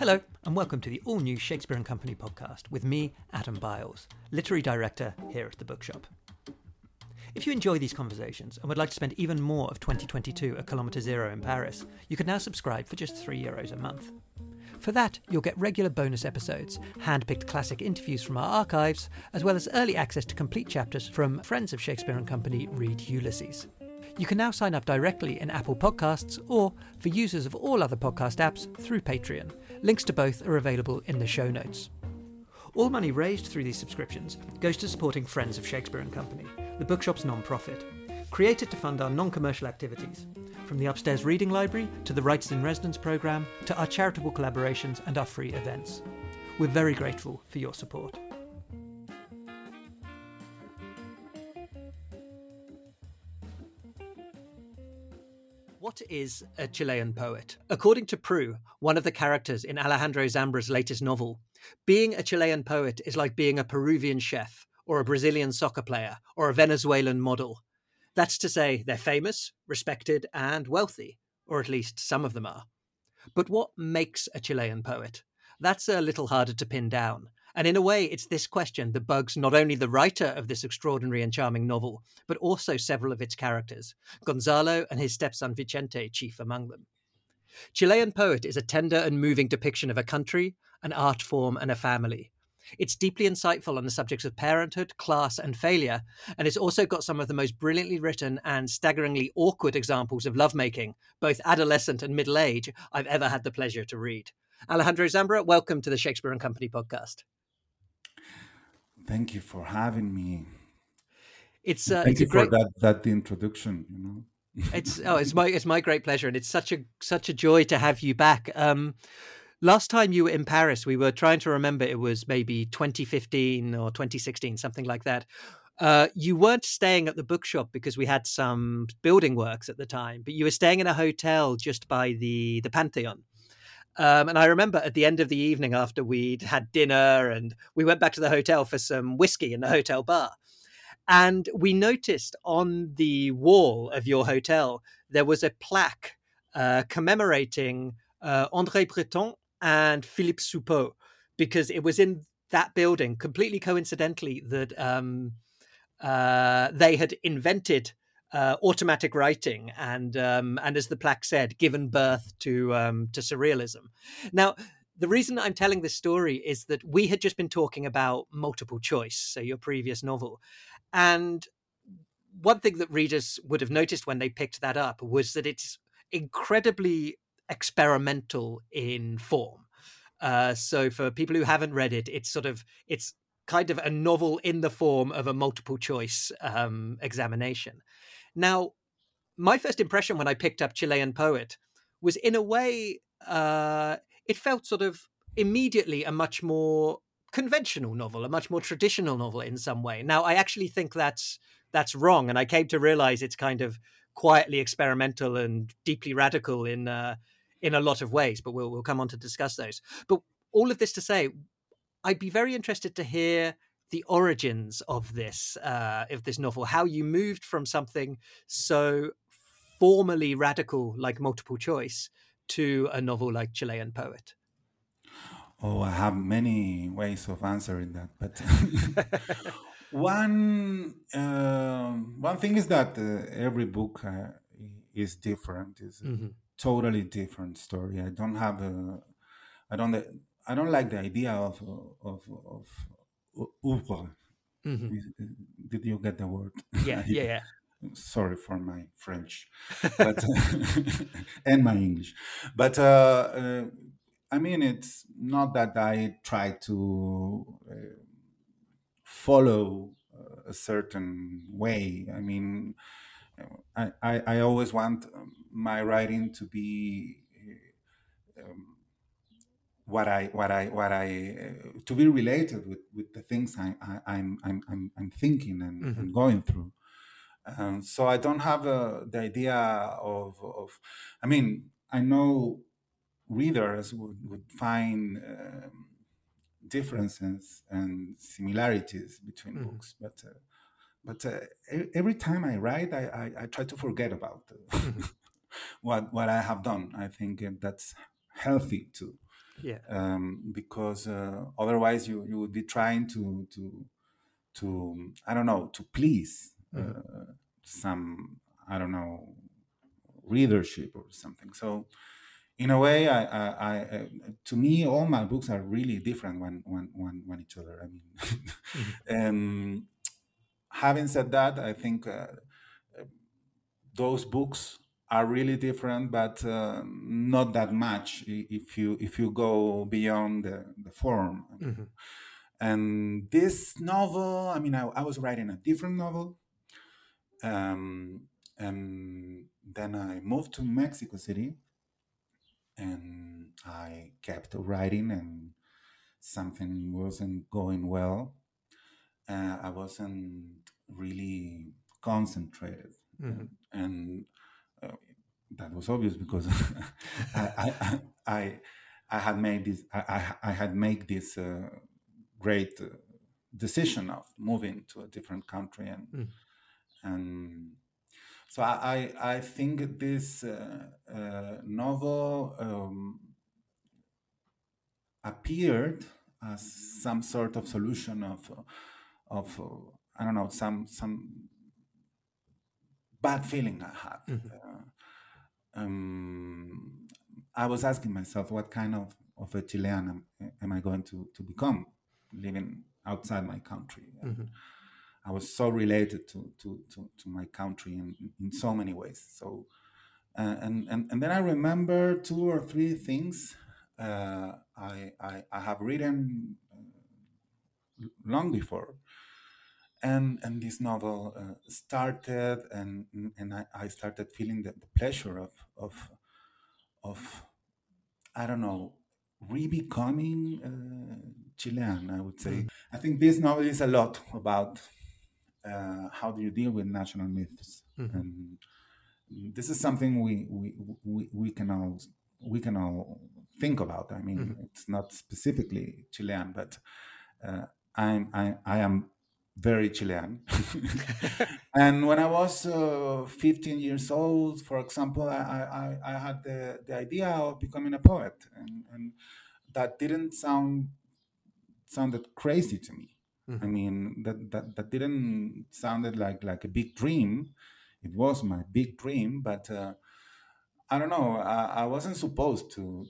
Hello, and welcome to the all-new Shakespeare and Company podcast with me, Adam Biles, literary director here at the Bookshop. If you enjoy these conversations and would like to spend even more of 2022 at Kilometre Zero in Paris, you can now subscribe for just €3 a month. For that, you'll get regular bonus episodes, hand-picked classic interviews from our archives, as well as early access to complete chapters from friends of Shakespeare and Company, Reed Ulysses. You can now sign up directly in Apple Podcasts or, for users of all other podcast apps, through Patreon. Links to both are available in the show notes. All money raised through these subscriptions goes to supporting Friends of Shakespeare and Company, the Bookshop's non-profit, created to fund our non-commercial activities, from the upstairs reading library to the Writers in Residence programme to our charitable collaborations and our free events. We're very grateful for your support. What is a Chilean poet? According to Prue, one of the characters in Alejandro Zambra's latest novel, being a Chilean poet is like being a Peruvian chef or a Brazilian soccer player or a Venezuelan model. That's to say, they're famous, respected, and wealthy, or at least some of them are. But what makes a Chilean poet? That's a little harder to pin down. And in a way, it's this question that bugs not only the writer of this extraordinary and charming novel, but also several of its characters, Gonzalo and his stepson Vicente chief among them. Chilean Poet is a tender and moving depiction of a country, an art form, and a family. It's deeply insightful on the subjects of parenthood, class, and failure, and it's also got some of the most brilliantly written and staggeringly awkward examples of lovemaking, both adolescent and middle age, I've ever had the pleasure to read. Alejandro Zambra, welcome to the Shakespeare and Company podcast. Thank you for having me. Thank you for that introduction. You know, it's my great pleasure, and it's such a joy to have you back. Last time you were in Paris, we were trying to remember. It was maybe 2015 or 2016, something like that. You weren't staying at the Bookshop because we had some building works at the time, but you were staying in a hotel just by the Pantheon. And I remember at the end of the evening after we'd had dinner and we went back to the hotel for some whiskey in the hotel bar. And we noticed on the wall of your hotel, there was a plaque commemorating André Breton and Philippe Soupeau, because it was in that building, completely coincidentally, that they had invented automatic writing and as the plaque said, given birth to surrealism. Now, the reason I'm telling this story is that we had just been talking about Multiple Choice, so your previous novel. And one thing that readers would have noticed when they picked that up was that it's incredibly experimental in form. So for people who haven't read it, it's kind of a novel in the form of a multiple choice examination. Now, my first impression when I picked up Chilean Poet was, in a way, it felt sort of immediately a much more conventional novel, a much more traditional novel in some way. Now, I actually think that's wrong, and I came to realize it's kind of quietly experimental and deeply radical in a lot of ways, but we'll come on to discuss those. But all of this to say, I'd be very interested to hear the origins of this novel, how you moved from something so formally radical like Multiple Choice to a novel like Chilean Poet. Oh, I have many ways of answering that, but one thing is that every book is different. It's mm-hmm. a totally different story. I don't like the idea of oeuvre. Mm-hmm. Did you get the word? Yeah. Sorry for my French, but and my English. But I mean, it's not that I try to follow a certain way. I mean, I always want my writing to be. To be related with the things I'm thinking and mm-hmm. I'm going through, so I don't have the idea of. I mean, I know readers would find differences and similarities between mm-hmm. books, but every time I write, I try to forget about what I have done. I think that's healthy too. Yeah. Because otherwise you would be trying to I don't know, to please some, I don't know, readership or something. So in a way, I to me, all my books are really different one each other. I mean, having said that, I think those books are really different, but not that much if you go beyond the form. Mm-hmm. And this novel, I mean, I was writing a different novel, and then I moved to Mexico City. And I kept writing, and something wasn't going well. I wasn't really concentrated. Mm-hmm. And that was obvious because I had made this great decision of moving to a different country, and so I think this novel appeared as some sort of solution of I don't know, some bad feeling I had. Mm-hmm. I was asking myself, what kind of a Chilean am I going to become, living outside my country? Mm-hmm. I was so related to my country in so many ways. So, and then I remember 2 or 3 things I have written long before, and this novel started, and I started feeling the pleasure of I don't know, re-becoming Chilean, I would say. Mm-hmm. I think this novel is a lot about how do you deal with national myths? Mm-hmm. And this is something we can all think about. I mean, mm-hmm. it's not specifically Chilean, but I am very Chilean. And when I was 15 years old, for example, I had the idea of becoming a poet, and that didn't sounded crazy to me. I mean, that didn't sounded like a big dream. It was my big dream, but I don't know. I wasn't supposed to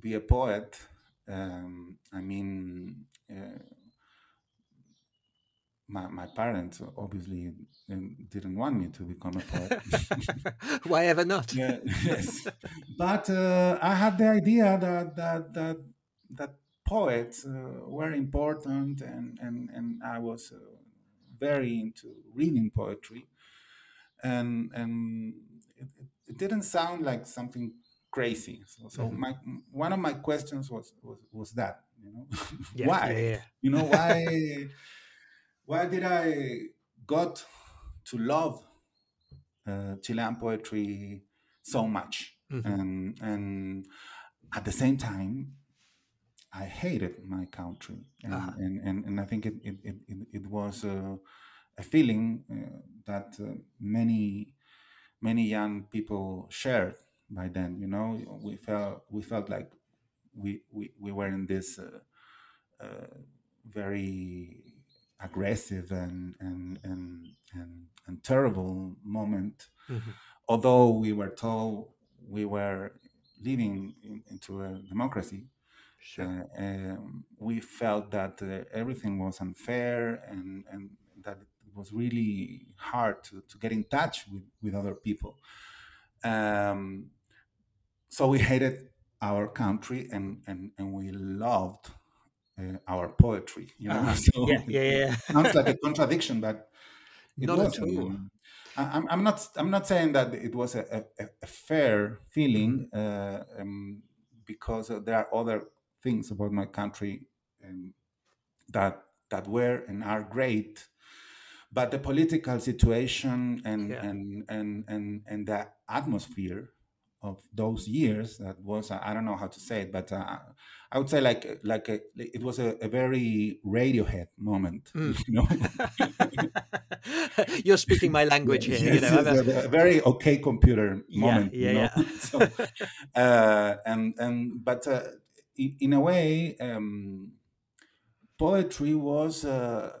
be a poet. I mean, my parents obviously didn't want me to become a poet. Why ever not? Yeah, yes, but I had the idea that poets were important, and I was very into reading poetry, and it didn't sound like something crazy. So mm-hmm. one of my questions was that, you know, yeah, why? Yeah, yeah. You know, why did I got to love Chilean poetry so much, mm-hmm. and at the same time, I hated my country, and I think it was a feeling that many young people shared by then. You know, we felt like we were in this very aggressive and terrible moment, mm-hmm. although we were told we were living into a democracy. Sure. We felt that everything was unfair, and that it was really hard to get in touch with other people. So we hated our country, and we loved our poetry. You know? So yeah. Sounds like a contradiction, but it wasn't. I'm not saying that it was a fair feeling, mm-hmm. Because there are other things about my country that were and are great, but the political situation and the atmosphere of those years, that was, I don't know how to say it, but I would say like it was a very Radiohead moment. Mm. You know? You're speaking my language here. Yes, you know? A very okay computer moment. Yeah, yeah, you know? Yeah. So, but in a way, poetry was there.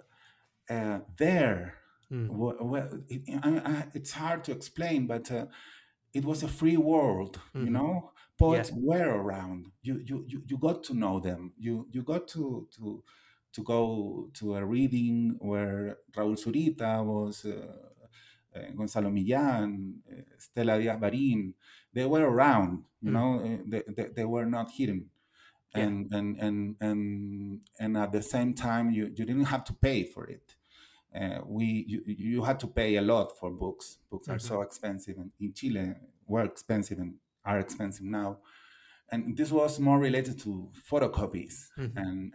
Mm. Well, it's hard to explain, but it was a free world, mm-hmm. you know. Poets were around. You got to know them. You got to go to a reading where Raul Zurita was, Gonzalo Millán, Stella Díaz-Barín. They were around, you know. They were not hidden. Yeah. And at the same time, you didn't have to pay for it. You had to pay a lot for books. Books are so expensive, and in Chile were expensive and are expensive now. And this was more related to photocopies and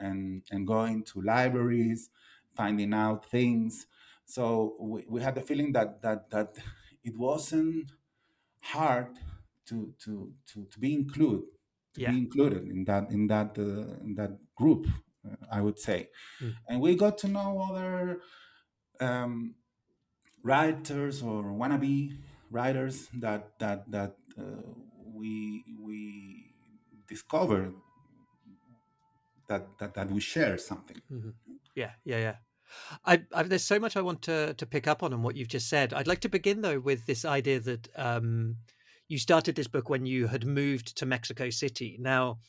going to libraries, finding out things. So we had the feeling that it wasn't hard to be included, be included in that group, I would say. Mm. And we got to know other writers or wannabe writers that we discovered that we share something. Mm-hmm. Yeah. There's so much I want to pick up on what you've just said. I'd like to begin though with this idea that you started this book when you had moved to Mexico City. Now,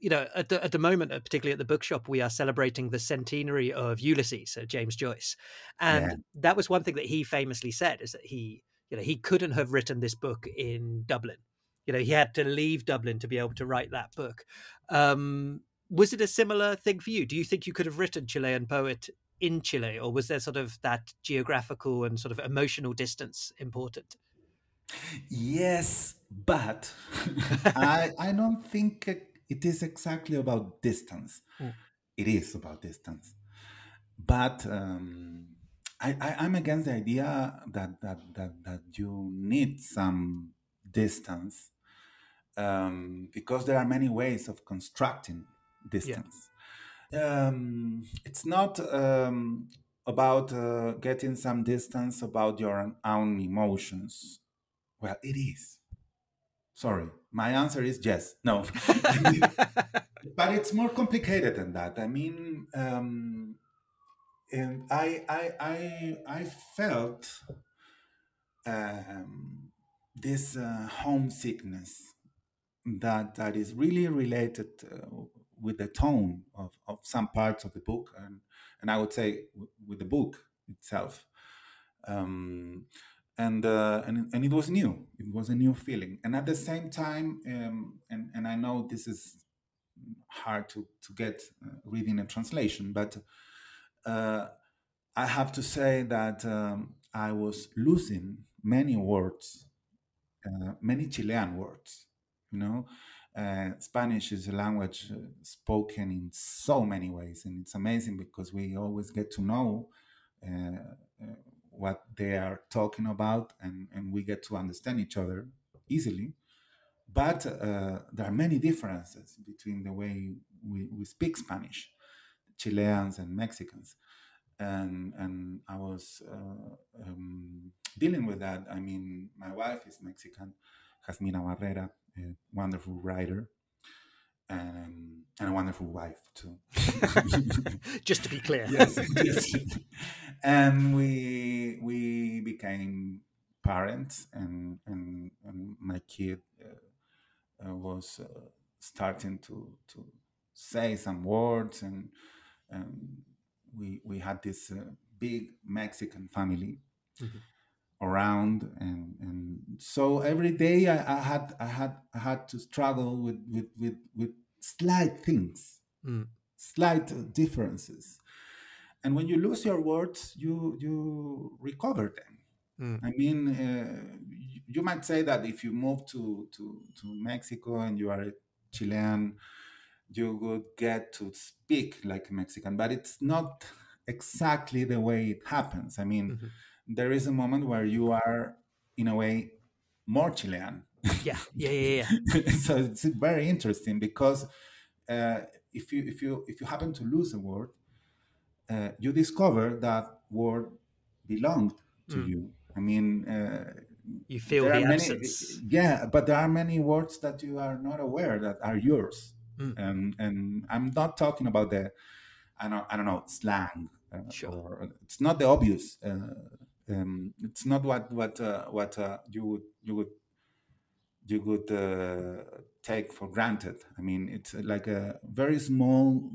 you know, at the moment, particularly at the bookshop, we are celebrating the centenary of Ulysses, James Joyce, and that was one thing that he famously said, is that he, you know, he couldn't have written this book in Dublin. You know, he had to leave Dublin to be able to write that book. Was it a similar thing for you? Do you think you could have written Chilean Poet in Chile, or was there sort of that geographical and sort of emotional distance important? Yes, but I don't think it is exactly about distance. Mm. It is about distance. But I'm against the idea that you need some distance, because there are many ways of constructing distance. Yeah. It's not about getting some distance about your own emotions. Well, it is. Sorry, my answer is yes. No. But it's more complicated than that. I mean, and I felt this homesickness that is really related with the tone of some parts of the book, and I would say with the book itself. And it was new. It was a new feeling. And at the same time, and I know this is hard to get reading a translation, but I have to say that I was losing many words, many Chilean words. You know, Spanish is a language spoken in so many ways, and it's amazing because we always get to know what they are talking about, and we get to understand each other easily. But there are many differences between the way we speak Spanish, Chileans and Mexicans. And I was dealing with that. I mean, my wife is Mexican, Jasmina Barrera, a wonderful writer. And a wonderful wife too. Just to be clear, yes. And we became parents, and my kid was starting to say some words, and we had this big Mexican family around, and so every day I had to struggle with slight things, slight differences, and when you lose your words, you recover them. I mean, you might say that if you move to Mexico and you are a Chilean, you would get to speak like a Mexican, but it's not exactly the way it happens. I mean, there is a moment where you are, in a way, more Chilean. Yeah. So it's very interesting because if you happen to lose a word, you discover that word belonged to you. I mean, you feel the absence. Yeah, but there are many words that you are not aware that are yours. And I'm not talking about the, I don't know, slang. Sure. Or, it's not the obvious. It's not what you would take for granted. I mean, it's like a very small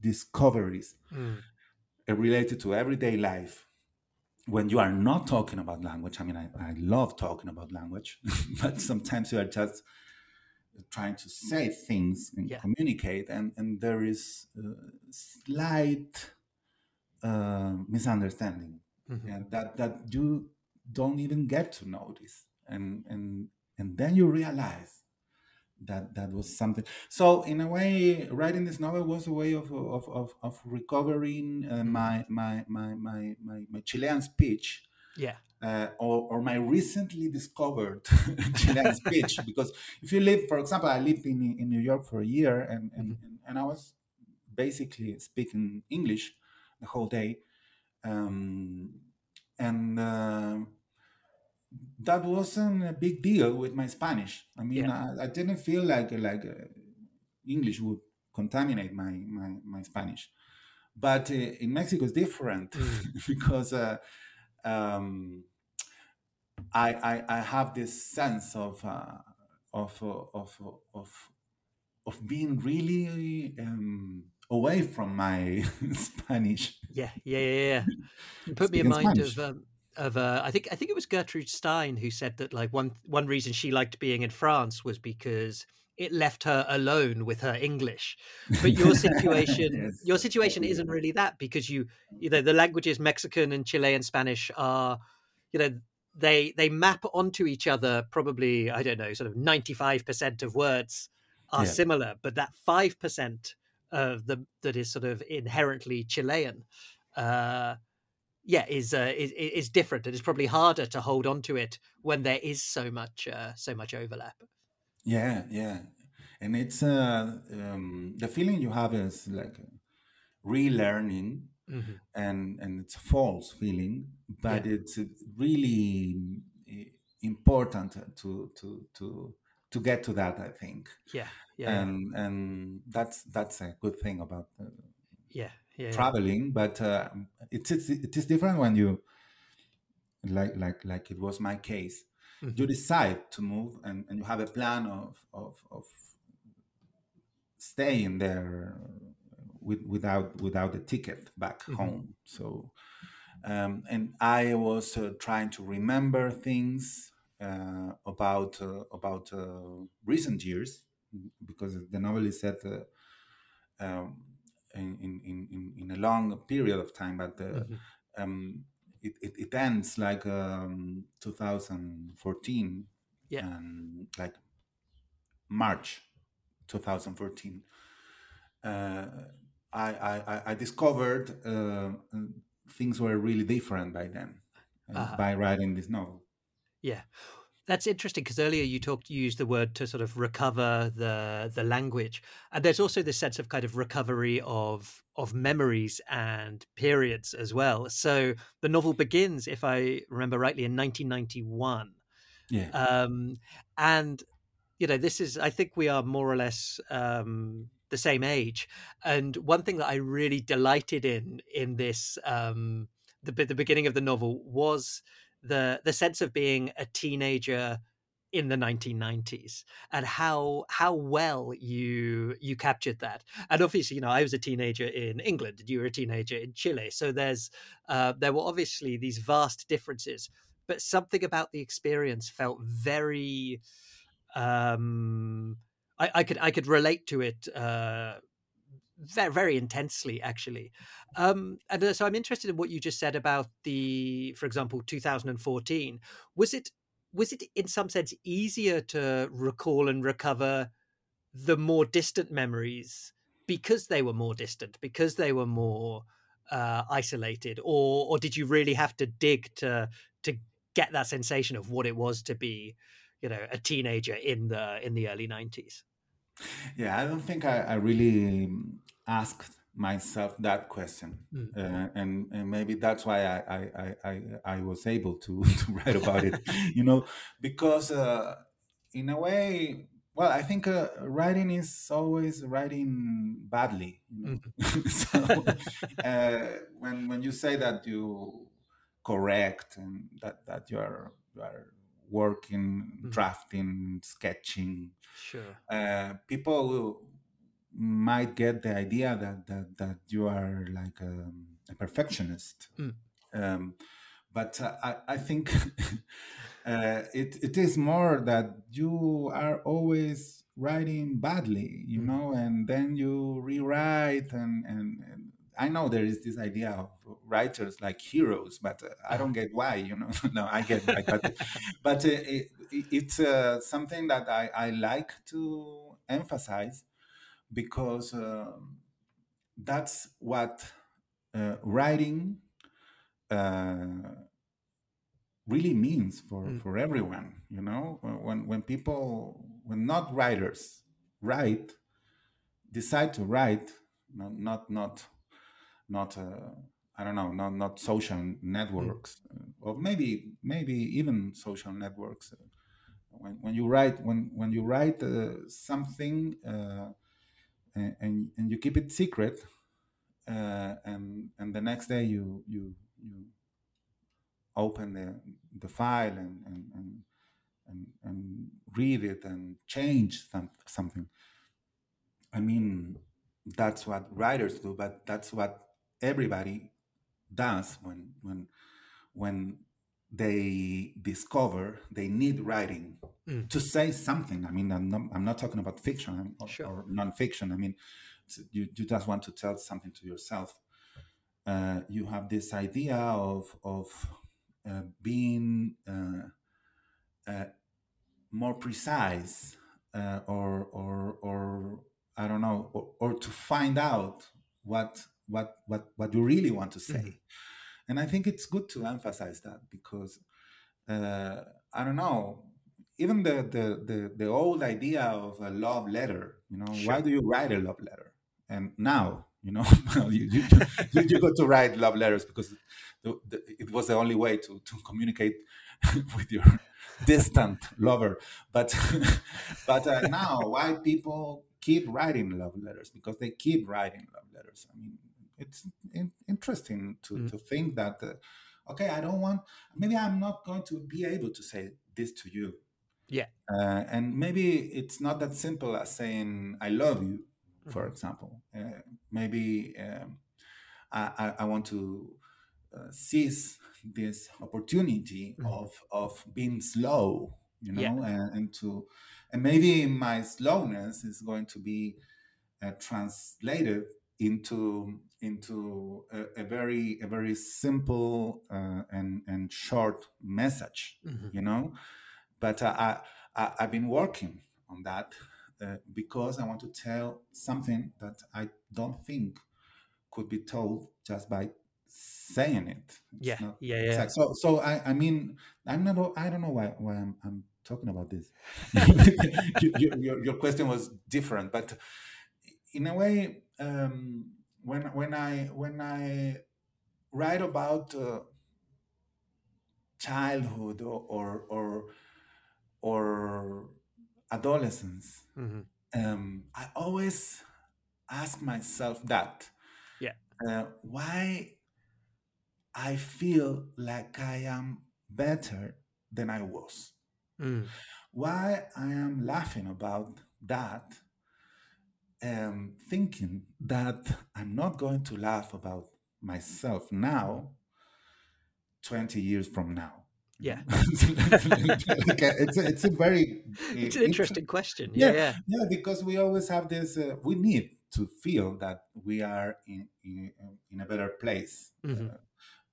discoveries related to everyday life. When you are not talking about language, I mean, I love talking about language, but sometimes you are just trying to say things and communicate, and there is a slight misunderstanding and that you don't even get to notice, and then you realize that was something. So in a way, writing this novel was a way of recovering my Chilean speech, or my recently discovered Chilean speech. Because if you live, for example, I lived in New York for a year, and I was basically speaking English the whole day, that wasn't a big deal with my Spanish. I mean, I didn't feel like English would contaminate my Spanish. But in Mexico, it's different because I have this sense of being really away from my Spanish. Yeah. Put me in mind Spanish. I think it was Gertrude Stein who said that like one reason she liked being in France was because it left her alone with her English. But your situation isn't really that, because you know the languages Mexican and Chilean Spanish are, you know, they map onto each other. Probably, I don't know, sort of 95% of words are similar, but that 5% of that is sort of inherently Chilean is different, and it's probably harder to hold on to it when there is so much overlap. Yeah, and it's the feeling you have is like relearning, and it's a false feeling, but it's really important to get to that, I think. Yeah. And that's a good thing about traveling, but it is different when you like it was my case. You decide to move, and you have a plan of staying there without a ticket back home. So, and I was trying to remember things about recent years, because the novel is set in a long period of time, but it ends like 2014, and like March 2014. I discovered things were really different by then by writing this novel. Yeah. That's interesting, because earlier you used the word to sort of recover the language, and there's also this sense of kind of recovery of memories and periods as well. So the novel begins, if I remember rightly, in 1991, and you know, this is, I think we are more or less the same age. And one thing that I really delighted in this the beginning of the novel was the sense of being a teenager in the 1990s, and how well you captured that. And obviously, you know, I was a teenager in England and you were a teenager in Chile, so there's there were obviously these vast differences, but something about the experience felt very I could relate to it very, very intensely, actually. And so I'm interested in what you just said about for example, 2014. Was it in some sense easier to recall and recover the more distant memories because they were more distant, because they were more isolated, or did you really have to dig to get that sensation of what it was to be, you know, a teenager in the early 90s. Yeah, I don't think I really asked myself that question. And maybe that's why I was able to write about it, you know, because in a way, well, I think writing is always writing badly. You know? So when you say that you correct and that you are working, drafting, sketching, sure, people might get the idea that you are like a perfectionist. But I think it is more that you are always writing badly, you know, and then you rewrite. And I know there is this idea of writers like heroes, but I don't get why, you know. No, I get why. But it's something that I like to emphasize, because that's what writing really means for everyone, you know. When people, when not writers write, decide to write, not I don't know, not social networks, or maybe even social networks. When you write something and you keep it secret, and the next day you open the file and read it and change something. I mean, that's what writers do, but that's what everybody does when they discover they need writing to say something. I mean, I'm not talking about fiction or non-fiction. I mean, you just want to tell something to yourself. You have this idea of being more precise, or I don't know, or to find out what you really want to say. And I think it's good to emphasize that, because I don't know, even the old idea of a love letter, you know, why do you write a love letter? And now, you know, you got to write love letters because it was the only way to communicate with your distant lover. But now, why people keep writing love letters? Because they keep writing love letters. I mean, it's interesting to think that, okay, I don't want, maybe I'm not going to be able to say this to you. Yeah. And maybe it's not that simple as saying, I love you, for example. Maybe I want to seize this opportunity of being slow, you know, and maybe my slowness is going to be translated into a very simple and short message, you know. But I've been working on that. Because I want to tell something that I don't think could be told just by saying it. So I mean, I don't know why I'm talking about this. Your question was different, but in a way, when I write about childhood or adolescence, I always ask myself that. Why I feel like I am better than I was. Why I am laughing about that, thinking that I'm not going to laugh about myself now, 20 years from now. Yeah. it's a very... It's an interesting question. Yeah, because we always have this... we need to feel that we are in a better place.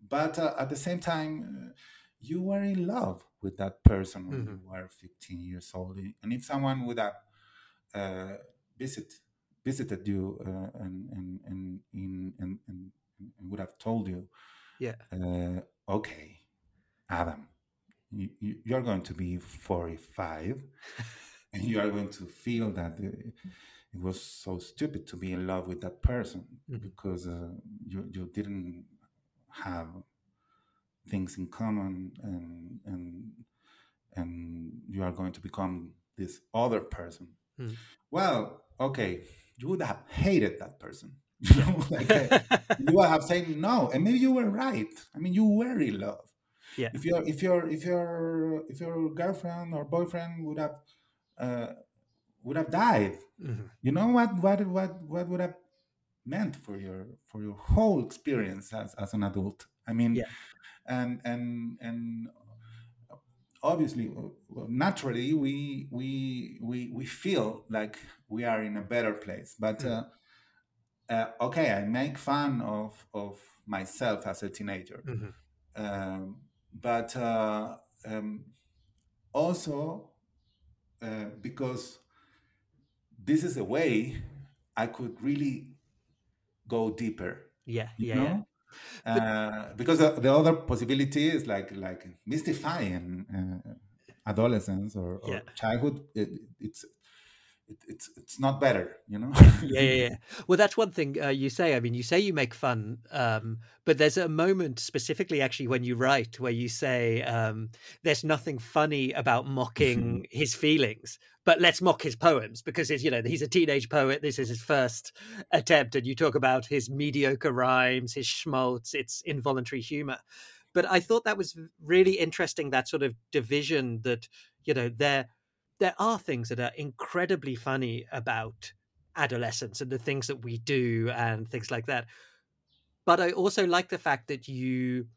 But at the same time, you were in love with that person when you were 15 years old. And if someone would have visited you and would have told you, okay, Adam, you're going to be 45 and you are going to feel that it was so stupid to be in love with that person, because you didn't have things in common, and you are going to become this other person. Well, okay, you would have hated that person. You would have said no, and maybe you were right. I mean, you were in love. Yeah. If your girlfriend or boyfriend would have died, you know what would have meant for your whole experience as an adult. I mean, and obviously, naturally, we feel like we are in a better place. But okay, I make fun of myself as a teenager, but also because this is a way I could really go deeper. Because the other possibility is like mystifying adolescence or childhood. It's not better, you know. Well, that's one thing you say. I mean, you say you make fun, but there's a moment specifically, actually, when you write, where you say there's nothing funny about mocking his feelings, but let's mock his poems, because he's a teenage poet. This is his first attempt, and you talk about his mediocre rhymes, his schmaltz, its involuntary humor. But I thought that was really interesting, that sort of division that there are things that are incredibly funny about adolescence and the things that we do and things like that. But I also like the fact that you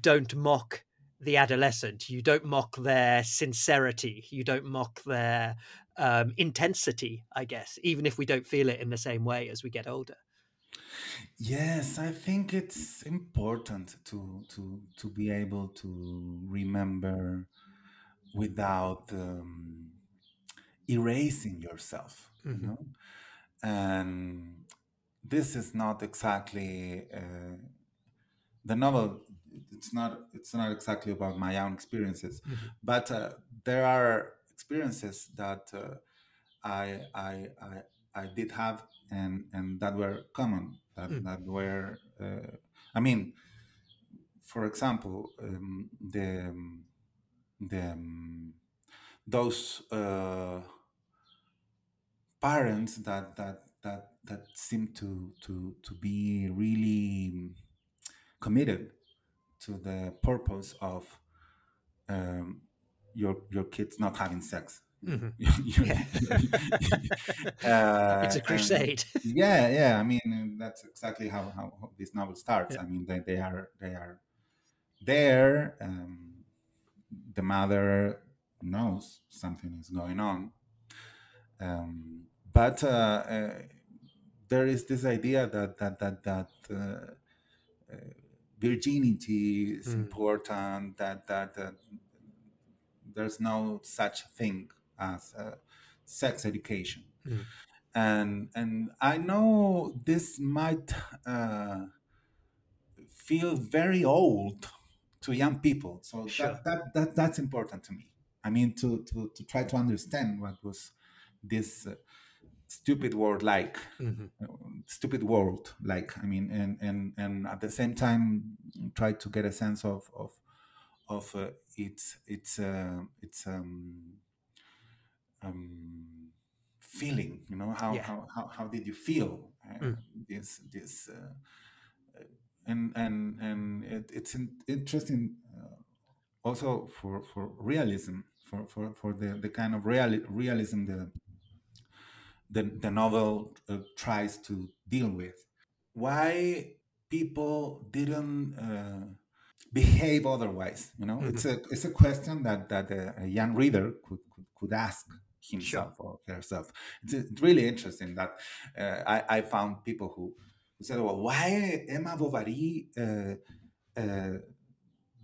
don't mock the adolescent. You don't mock their sincerity. You don't mock their intensity, I guess, even if we don't feel it in the same way as we get older. Yes, I think it's important to be able to remember without erasing yourself, you know? And this is not exactly the novel. It's not exactly about my own experiences, but there are experiences that I did have and that were common. That were I mean, for example, those parents that seem to be really committed to the purpose of your kids not having sex. It's a crusade. I mean, that's exactly how this novel starts. I mean, they are there. The mother knows something is going on, but there is this idea that virginity is important. That there's no such thing as sex education, and I know this might feel very old to young people, so that's important to me. I mean, to try to understand what was this stupid world like, I mean, and at the same time try to get a sense of its feeling. You know, how did you feel this. And it's interesting also for realism, for the kind of realism the novel tries to deal with. Why people didn't behave otherwise? You know, it's a question that a young reader could ask himself or herself. It's really interesting that I found people who said, well, why Emma Bovary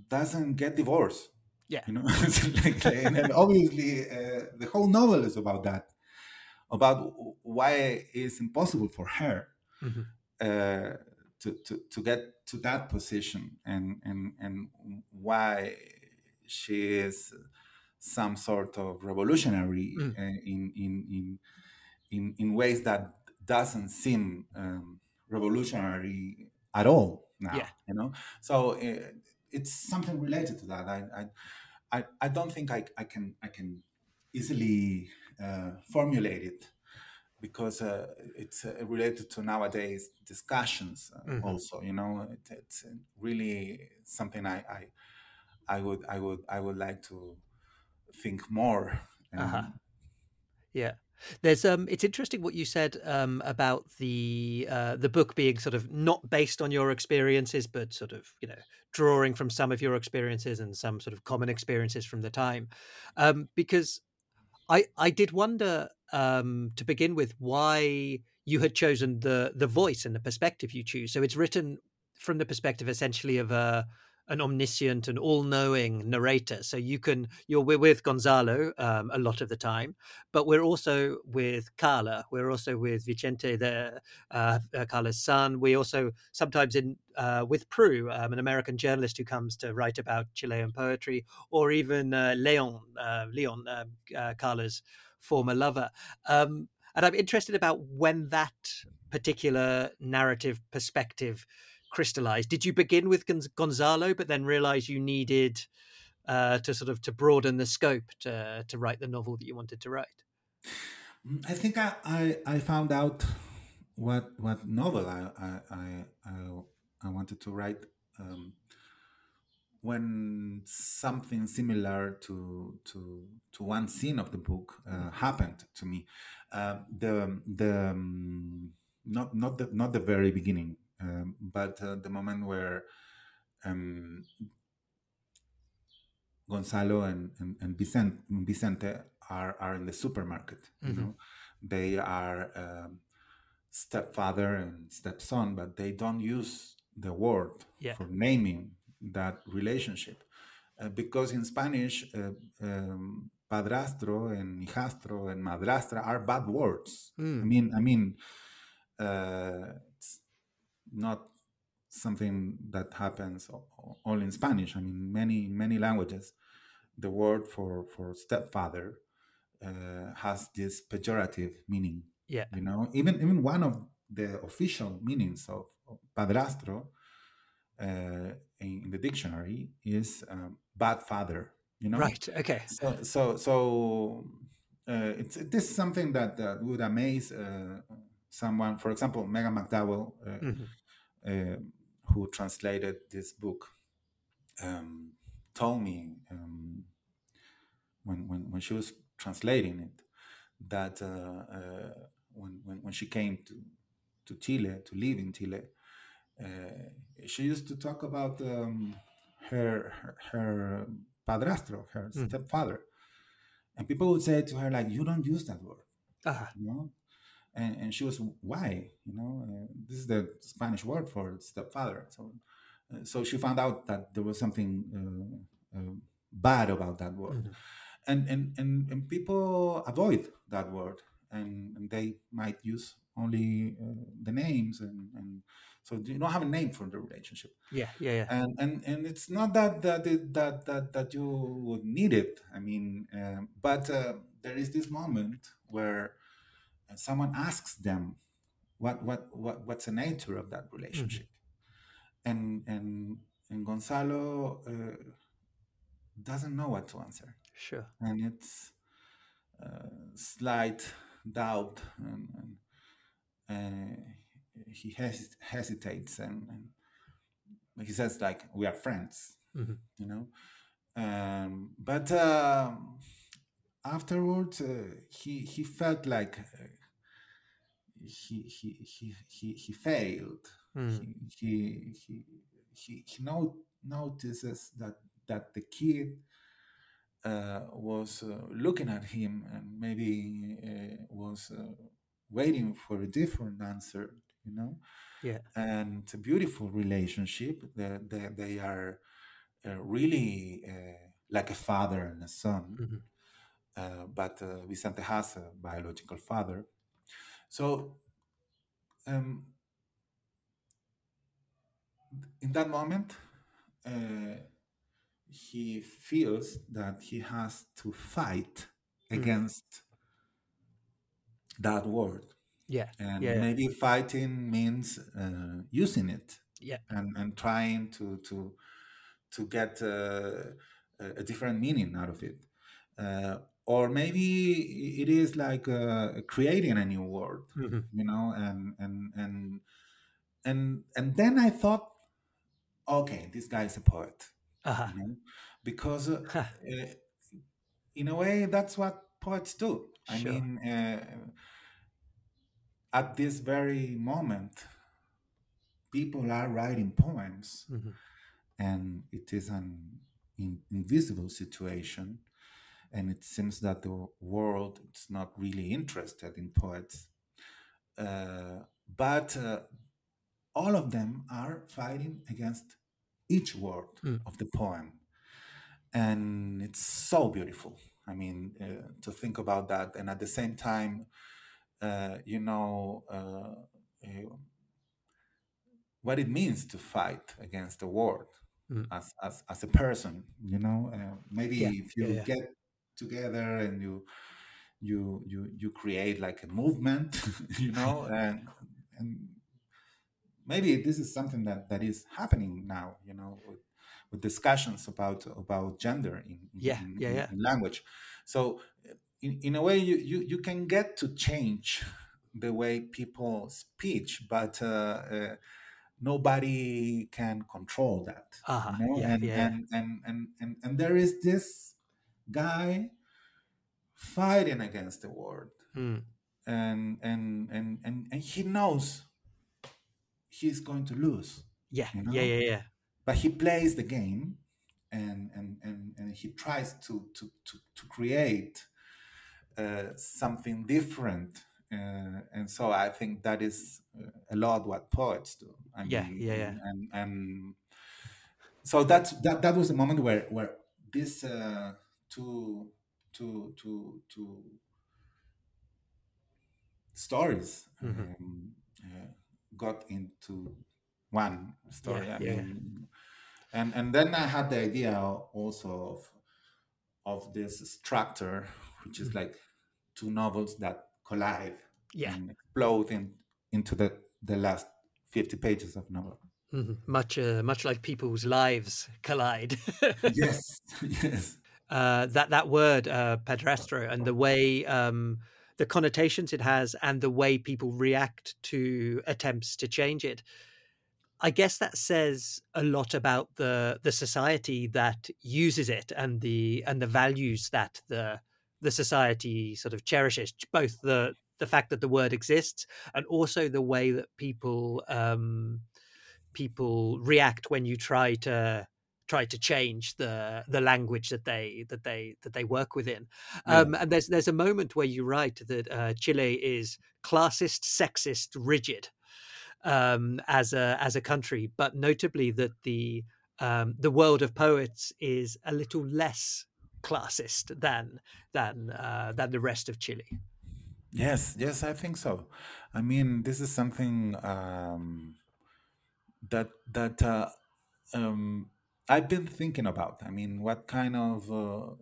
doesn't get divorced? Yeah, you know, and obviously the whole novel is about that, about why it's impossible for her to get to that position, and why she is some sort of revolutionary in ways that doesn't seem revolutionary at all now. Yeah. You know, so it's something related to that. I don't think I can easily formulate it, because it's related to nowadays discussions also, you know. It's really something I would like to think more. Yeah. There's it's interesting what you said about the book being sort of not based on your experiences, but sort of, you know, drawing from some of your experiences and some sort of common experiences from the time, because I did wonder to begin with why you had chosen the voice and the perspective you choose. So it's written from the perspective essentially of an omniscient and all-knowing narrator. So we're with Gonzalo a lot of the time, but we're also with Carla. We're also with Vicente, Carla's son. We also sometimes with Prue, an American journalist who comes to write about Chilean poetry, or even León, Carla's former lover. And I'm interested about when that particular narrative perspective crystallized. Did you begin with Gonzalo, but then realize you needed to broaden the scope to write the novel that you wanted to write? I think I found out what novel I wanted to write when something similar to one scene of the book happened to me. Not the very beginning. But the moment where Gonzalo and Vicente are in the supermarket, you know, they are stepfather and stepson, but they don't use the word for naming that relationship, because in Spanish, padrastro and hijastro and madrastra are bad words. I mean. Not something that happens all in Spanish. I mean, many languages, the word for stepfather has this pejorative meaning. Yeah, you know, even one of the official meanings of padrastro in the dictionary is bad father. You know, right? Okay. So this is something that would amaze someone. For example, Megan McDowell. Who translated this book told me when she was translating it that when she came to Chile to live in Chile, she used to talk about her padrastro, her stepfather, and people would say to her, like, "You don't use that word," you know? And she was, why? You know, this is the Spanish word for stepfather. So she found out that there was something bad about that word, and people avoid that word, and they might use only the names, and so you don't have a name for the relationship. Yeah. And it's not that you would need it. I mean, but there is this moment where someone asks them, "What's the nature of that relationship?" And Gonzalo doesn't know what to answer. Sure. And it's slight doubt, and he hesitates, and he says, like, "We are friends," you know. But afterwards, he felt like. He failed. He notices that the kid was looking at him and maybe was waiting for a different answer, you know. Yeah. And it's a beautiful relationship. They are really like a father and a son. But Vicente has a biological father. So, in that moment, he feels that he has to fight against that word. Yeah. And maybe fighting means using it. Yeah. And trying to get a different meaning out of it. Or maybe it is like creating a new word, you know, and then I thought, okay, this guy is a poet. You know? Because in a way, that's what poets do. I mean, at this very moment, people are writing poems, and it is an invisible situation. And it seems that the world is not really interested in poets. But all of them are fighting against each word of the poem. And it's so beautiful. I mean, to think about that. And at the same time, you know, what it means to fight against the word as a person, you know. Maybe if you get together and you create like a movement, you know, and maybe this is something that is happening now, you know, with discussions about gender in language. So in a way you can get to change the way people speak, but nobody can control that, you know? And there is this guy fighting against the world, and he knows he's going to lose. You know? But he plays the game, and he tries to create something different. And so I think that is a lot what poets do. I mean, and so that was the moment where this. Two stories got into one story. I mean, and then I had the idea also of this structure, which is like two novels that collide and explode into the last 50 pages of novel. Much like people's lives collide. Yes. That word, padrastro, and the way the connotations it has and the way people react to attempts to change it. I guess that says a lot about the society that uses it and the values that the society sort of cherishes, both the fact that the word exists and also the way that people react when you try to change the language that they work within. And there's a moment where you write that Chile is classist, sexist, rigid as a country, but notably that the world of poets is a little less classist than the rest of Chile. Yes, I think so. I mean, this is something that I've been thinking about. I mean, what kind of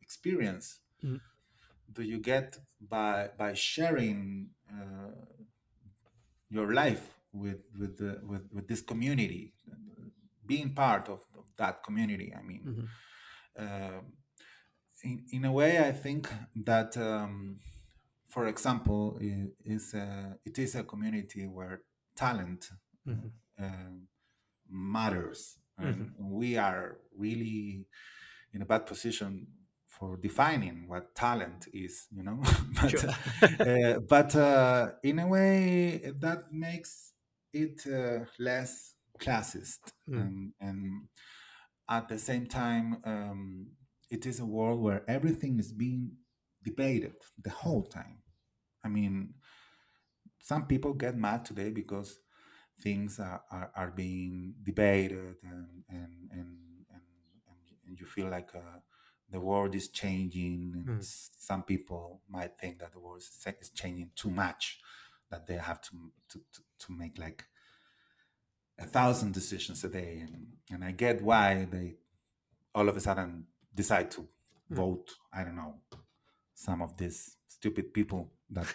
experience do you get by sharing your life with this community, being part of that community? I mean, in a way, I think that, for example, it is a community where talent. Matters, and we are really in a bad position for defining what talent is, you know. But in a way that makes it less classist, and at the same time, it is a world where everything is being debated the whole time. I mean, some people get mad today because things are being debated, and you feel like the world is changing. And some people might think that the world is changing too much, that they have to make like 1,000 decisions a day, and I get why they all of a sudden decide to vote, I don't know, some of these stupid people that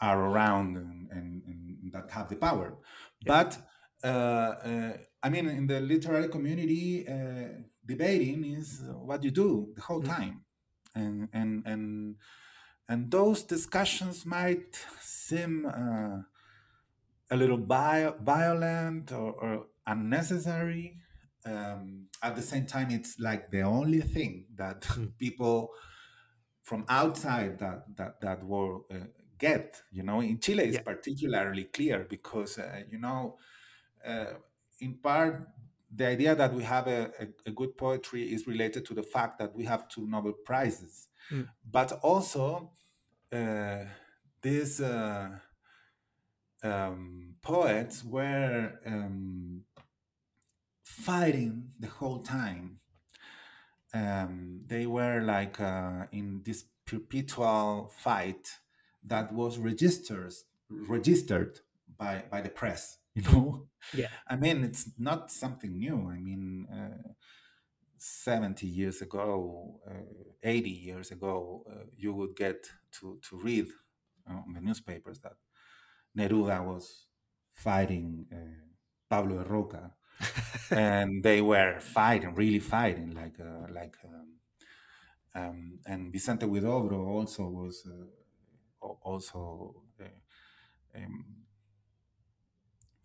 are around and that have the power. Yeah. But, I mean, in the literary community, debating is what you do the whole time. And those discussions might seem a little violent or unnecessary. At the same time, it's like the only thing that people from outside that world get. You know, in Chile, it's particularly clear because you know, in part, the idea that we have a good poetry is related to the fact that we have 2 Nobel Prizes, but also these poets were fighting the whole time. They were like in this perpetual fight that was registered by the press. You know, I mean, it's not something new. I mean, 70 years ago, 80 years ago, you would get to read on the newspapers that Neruda was fighting Pablo de Roca. And they were really fighting, and Vicente Huidobro also was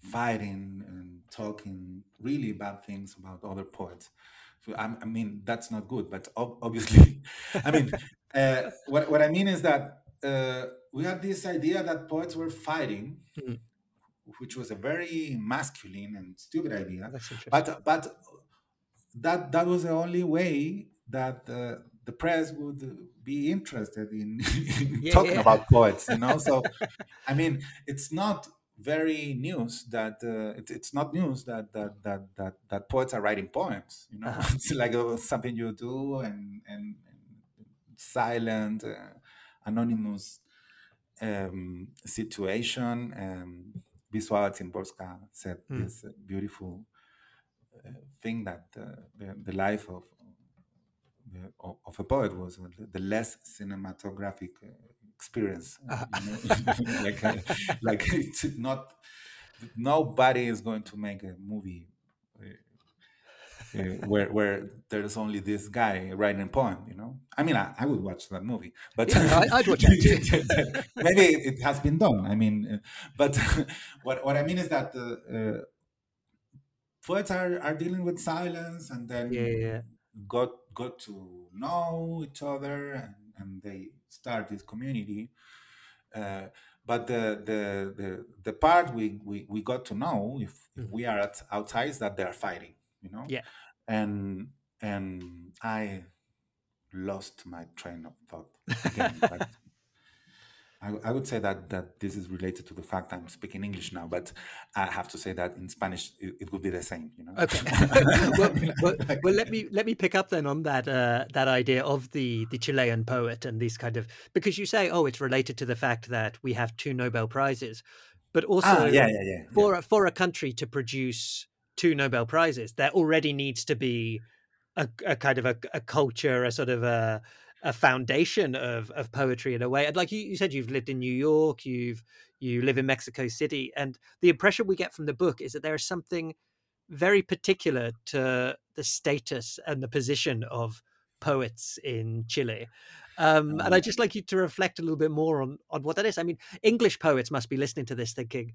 fighting and talking really bad things about other poets. So I mean, that's not good, but obviously, I mean, what I mean is that we have this idea that poets were fighting. Which was a very masculine and stupid idea, but that was the only way that the press would be interested in talking about poets, you know. So, I mean, it's not news that poets are writing poems, you know. It's like something you do and silent, anonymous situation. Wisława Szymborska said this beautiful thing that the life of a poet was the less cinematographic experience. You know? like it's not, nobody is going to make a movie where there's only this guy writing a poem, you know. I mean, I would watch that movie, but I'd watch it. Maybe it has been done. I mean, but what I mean is that poets are dealing with silence, and then got to know each other, and they start this community. But the part we got to know, if we are outside, is that they are fighting. You know, and I lost my train of thought again. But I would say that this is related to the fact I'm speaking English now, but I have to say that in Spanish it would be the same. You know. Okay. well, let me pick up then on that idea of the Chilean poet and these kind of, because you say, oh, it's related to the fact that we have 2 Nobel Prizes, but also for a country to produce 2 Nobel Prizes, there already needs to be a kind of a culture, a sort of a foundation of poetry in a way. And like you said, you've lived in New York, you live in Mexico City, and the impression we get from the book is that there is something very particular to the status and the position of poets in Chile. And I'd just like you to reflect a little bit more on what that is. I mean, English poets must be listening to this thinking,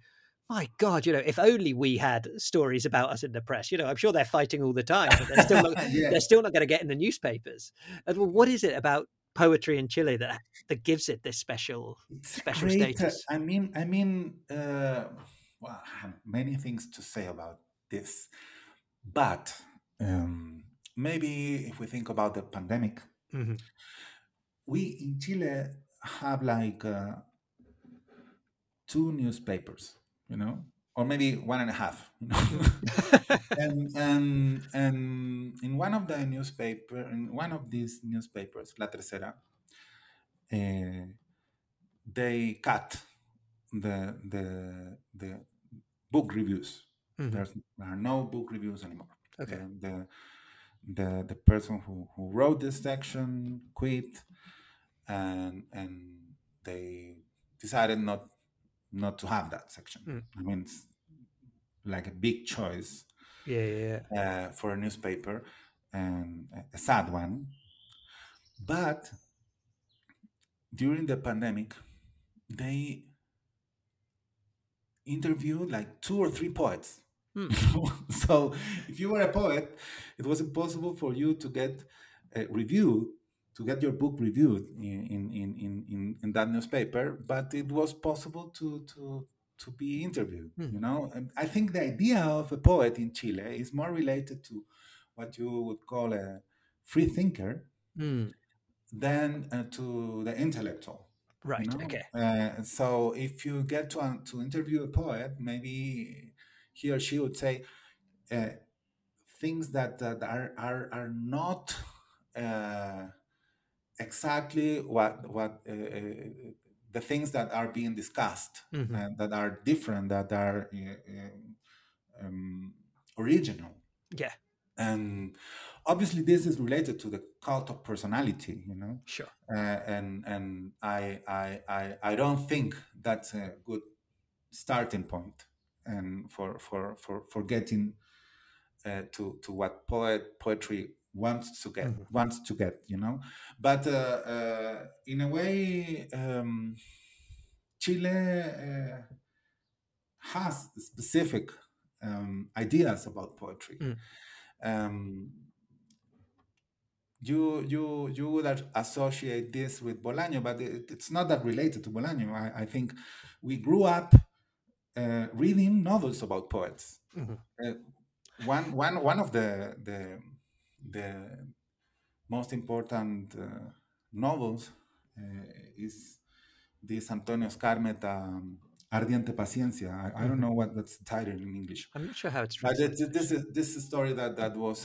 my God, you know, if only we had stories about us in the press. You know, I'm sure they're fighting all the time, but they're still not, they're still not going to get in the newspapers. And well, what is it about poetry in Chile that gives it this special status? Well, I have many things to say about this, but maybe if we think about the pandemic, we in Chile have like 2 newspapers. You know, or maybe 1.5. You know? and in one of these newspapers, La Tercera, they cut the book reviews. Mm-hmm. There are no book reviews anymore. Okay. The person who wrote this section quit, and they decided not to have that section. Mm. I mean, it's like a big choice. Yeah. For a newspaper, and a sad one. But during the pandemic, they interviewed like 2 or 3 poets. Mm. So if you were a poet, it was impossible for you to get your book reviewed in that newspaper, but it was possible to be interviewed, you know? And I think the idea of a poet in Chile is more related to what you would call a free thinker than to the intellectual. Right, you know? Okay. So if you get to interview a poet, maybe he or she would say things that are not exactly what the things that are being discussed, that are different, that are original. Yeah. And obviously this is related to the cult of personality, you know? Sure. And I don't think that's a good starting point and for getting to what poetry wants to get, you know. But in a way, Chile has specific ideas about poetry. You would associate this with Bolaño, but it's not that related to Bolaño. I think we grew up reading novels about poets. One of the most important novels is this Antonio Scarmeta, Ardiente Paciencia. I don't know that's the title in English. I'm not sure how it's translated. This is a story that was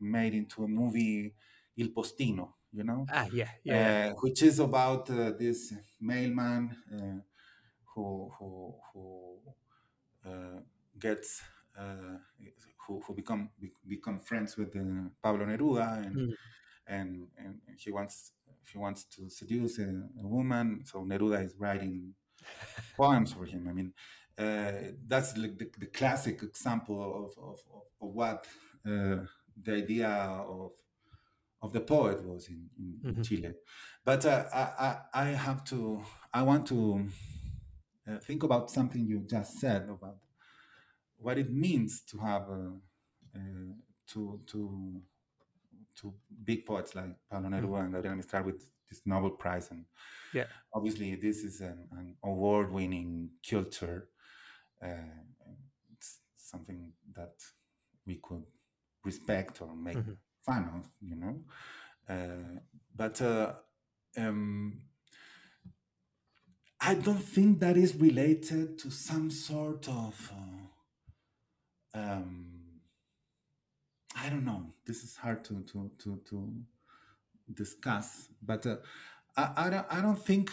made into a movie, Il Postino, you know? Yeah. Which is about this mailman who gets... who become friends with Pablo Neruda, and she wants to seduce a woman. So Neruda is writing poems for him. I mean, that's like the classic example of what the idea of the poet was in Chile. But I want to think about something you just said about what it means to have to big poets like Pablo Neruda and Gabriela Mistral with this Nobel Prize, and obviously this is an award-winning culture. It's something that we could respect or make fun of, you know. But I don't think that is related to some sort of. I don't know. This is hard to discuss, but I don't think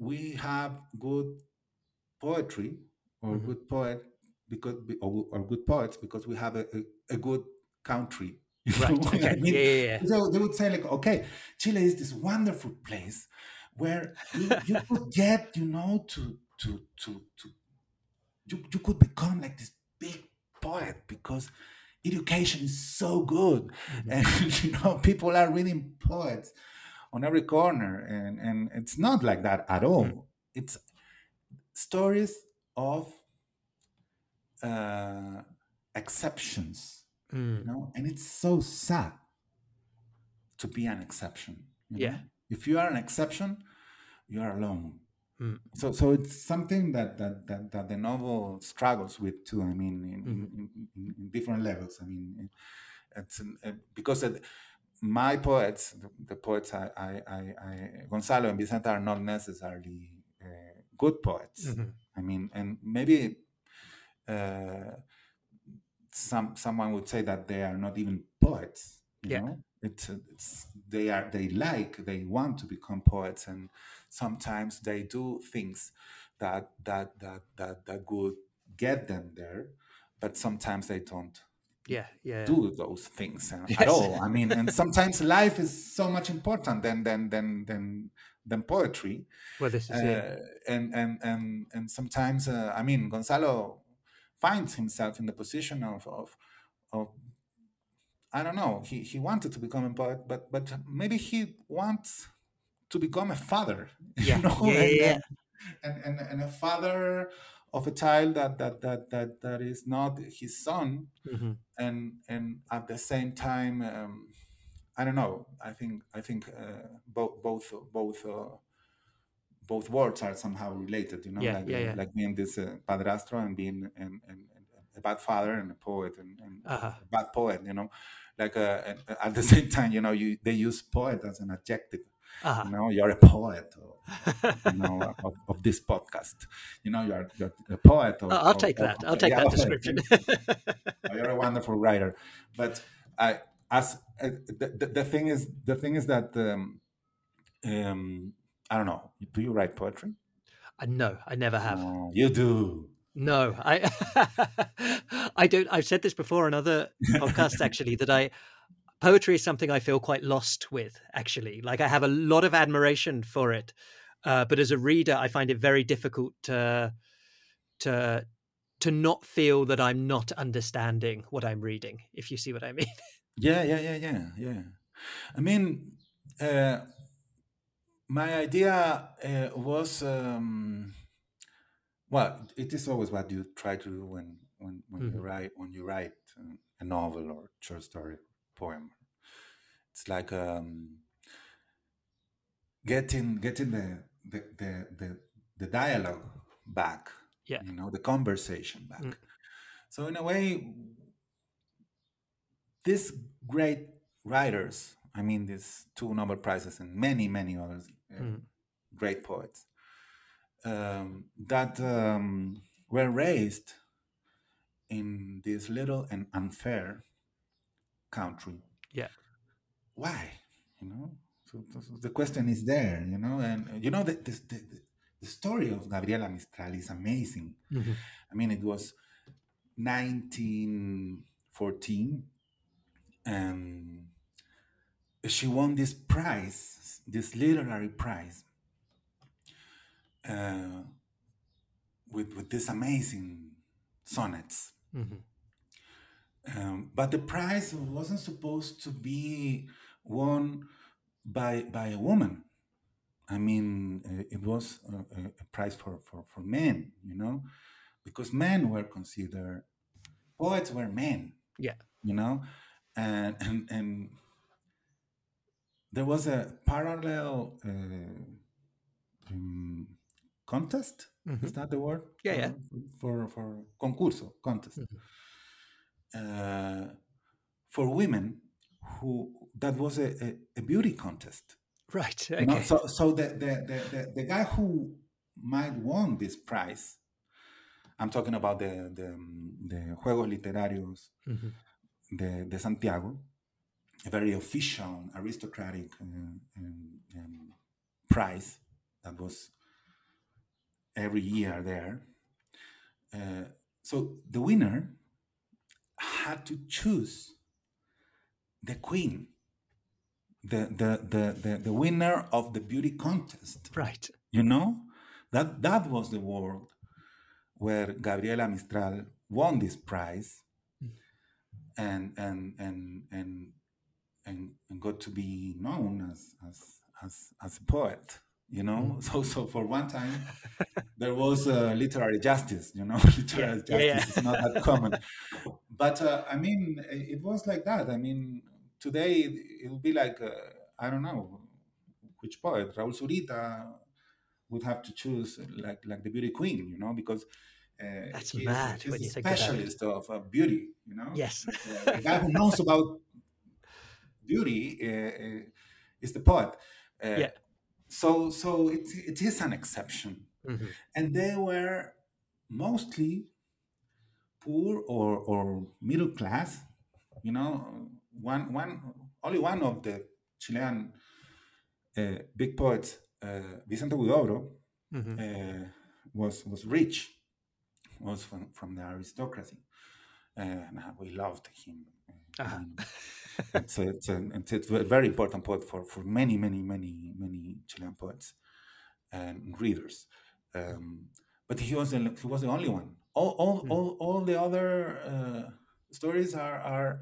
we have good poetry or good poet or good poets because we have a good country. Right. Okay. I mean? Yeah. So they would say like, okay, Chile is this wonderful place where you could get, you know, to You could become like this big poet because education is so good, and you know people are reading poets on every corner, and it's not like that at all. It's stories of exceptions, you know, and it's so sad to be an exception. You know? If you are an exception, you are alone. So it's something that the novel struggles with too. I mean, in different levels. I mean, because my poets, the poets I Gonzalo and Vicente are not necessarily good poets. I mean, and maybe someone would say that they are not even poets. You know? They want to become poets, and sometimes they do things that would get them there, but sometimes they don't do those things at all. I mean, and sometimes life is so much important than poetry. Well, this is it. And sometimes, I mean, Gonzalo finds himself in the position of I don't know, he wanted to become a poet, but maybe he wants to become a father, you know? And a father of a child that is not his son, mm-hmm. and at the same time, I don't know. I think both words are somehow related, you know, like being this padrastro and being and a bad father and a poet and a bad poet, you know, like at the same time, you know, they use poet as an adjective. Uh-huh. You know, you're a poet, or, you know, of this podcast. You know, you're a poet. Or, I'll take that. I'll take that description. You're a wonderful writer, but the thing is that I don't know. Do you write poetry? No, I never have. No, you do. No, I don't. I've said this before on other podcasts, actually, that Poetry is something I feel quite lost with, actually. Like, I have a lot of admiration for it, but as a reader, I find it very difficult to not feel that I'm not understanding what I'm reading, if you see what I mean. Yeah. I mean, my idea was, well, it is always what you try to do when mm-hmm. you write a novel or short story. Poem. It's like getting the dialogue back, you know, the conversation back. Mm. So in a way, these great writers, I mean, these 2 Nobel Prizes and many others, great poets that were raised in this little and unfair country. Why, you know? So the question is there, you know, and you know the story of Gabriela Mistral is amazing. Mm-hmm. I mean, it was 1914 and she won this prize, this literary prize, with these amazing sonnets. Mm-hmm. But the prize wasn't supposed to be won by a woman. I mean, it was a prize for men, you know, because men were considered, poets were men, you know, and there was a parallel contest. Mm-hmm. Is that the word? Yeah. For concurso, contest. Mm-hmm. For women, who that was a beauty contest, right? Okay. You know? So the guy who might won this prize, I'm talking about the Juegos Literarios de Santiago, a very official aristocratic prize that was every year there. So the winner had to choose the queen, the winner of the beauty contest. Right. You know? That was the world where Gabriela Mistral won this prize and got to be known as a poet, you know? Mm. So for one time there was literary justice, you know. Literary justice is not that common. But I mean, it was like that. I mean, today it would be like, I don't know, which poet, Raul Zurita, would have to choose like the beauty queen, you know, because he's a specialist of beauty, you know. Yes. The guy who knows about beauty is the poet. So it is an exception. Mm-hmm. And they were mostly poor or middle class, you know. Only one of the Chilean big poets, Vicente Huidobro, was rich, was from the aristocracy, and we loved him. It's a very important poet for many Chilean poets and readers. But he was the only one. All the other stories are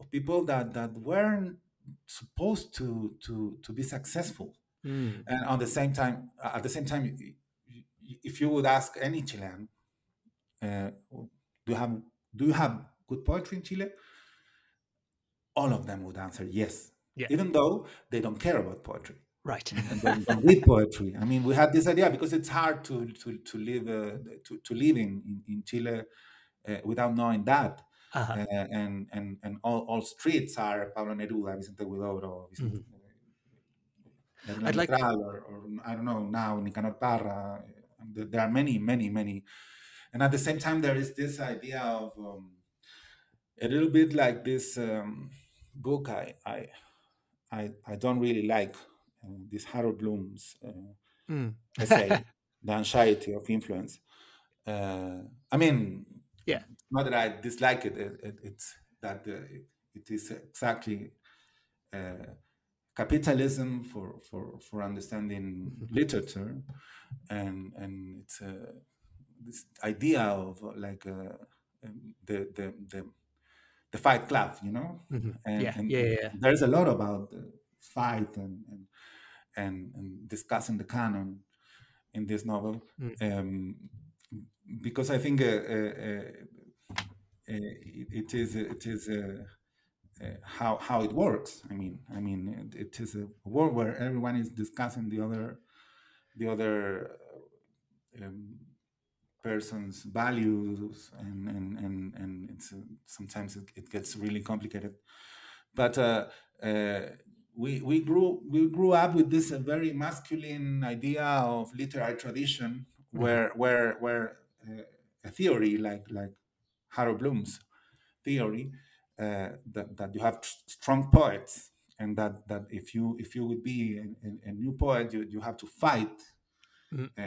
of people that weren't supposed to be successful. Mm. And at the same time, if you would ask any Chilean, do you have good poetry in Chile? All of them would answer yes, even though they don't care about poetry. Right. And don't read poetry. I mean, we had this idea because it's hard to live in Chile without knowing that. Uh-huh. And all streets are Pablo Neruda, Vicente Huidobro, Vicente I'd like Mistral, or I don't know now Nicanor Parra. There are many, and at the same time there is this idea of a little bit like this book I don't really like, this Harold Bloom's essay, The Anxiety of Influence. Not that I dislike it. It's that it is exactly capitalism for understanding literature, and it's this idea of like the Fight Club, you know. Mm-hmm. And there is a lot about the fight and discussing the canon in this novel. Mm. Because I think it is how it works. I mean, it is a world where everyone is discussing the other person's values, and it's sometimes it gets really complicated. But we grew up with this very masculine idea of literary tradition, where a theory like Harold Bloom's theory that you have strong poets, and that if you would be a new poet, you have to fight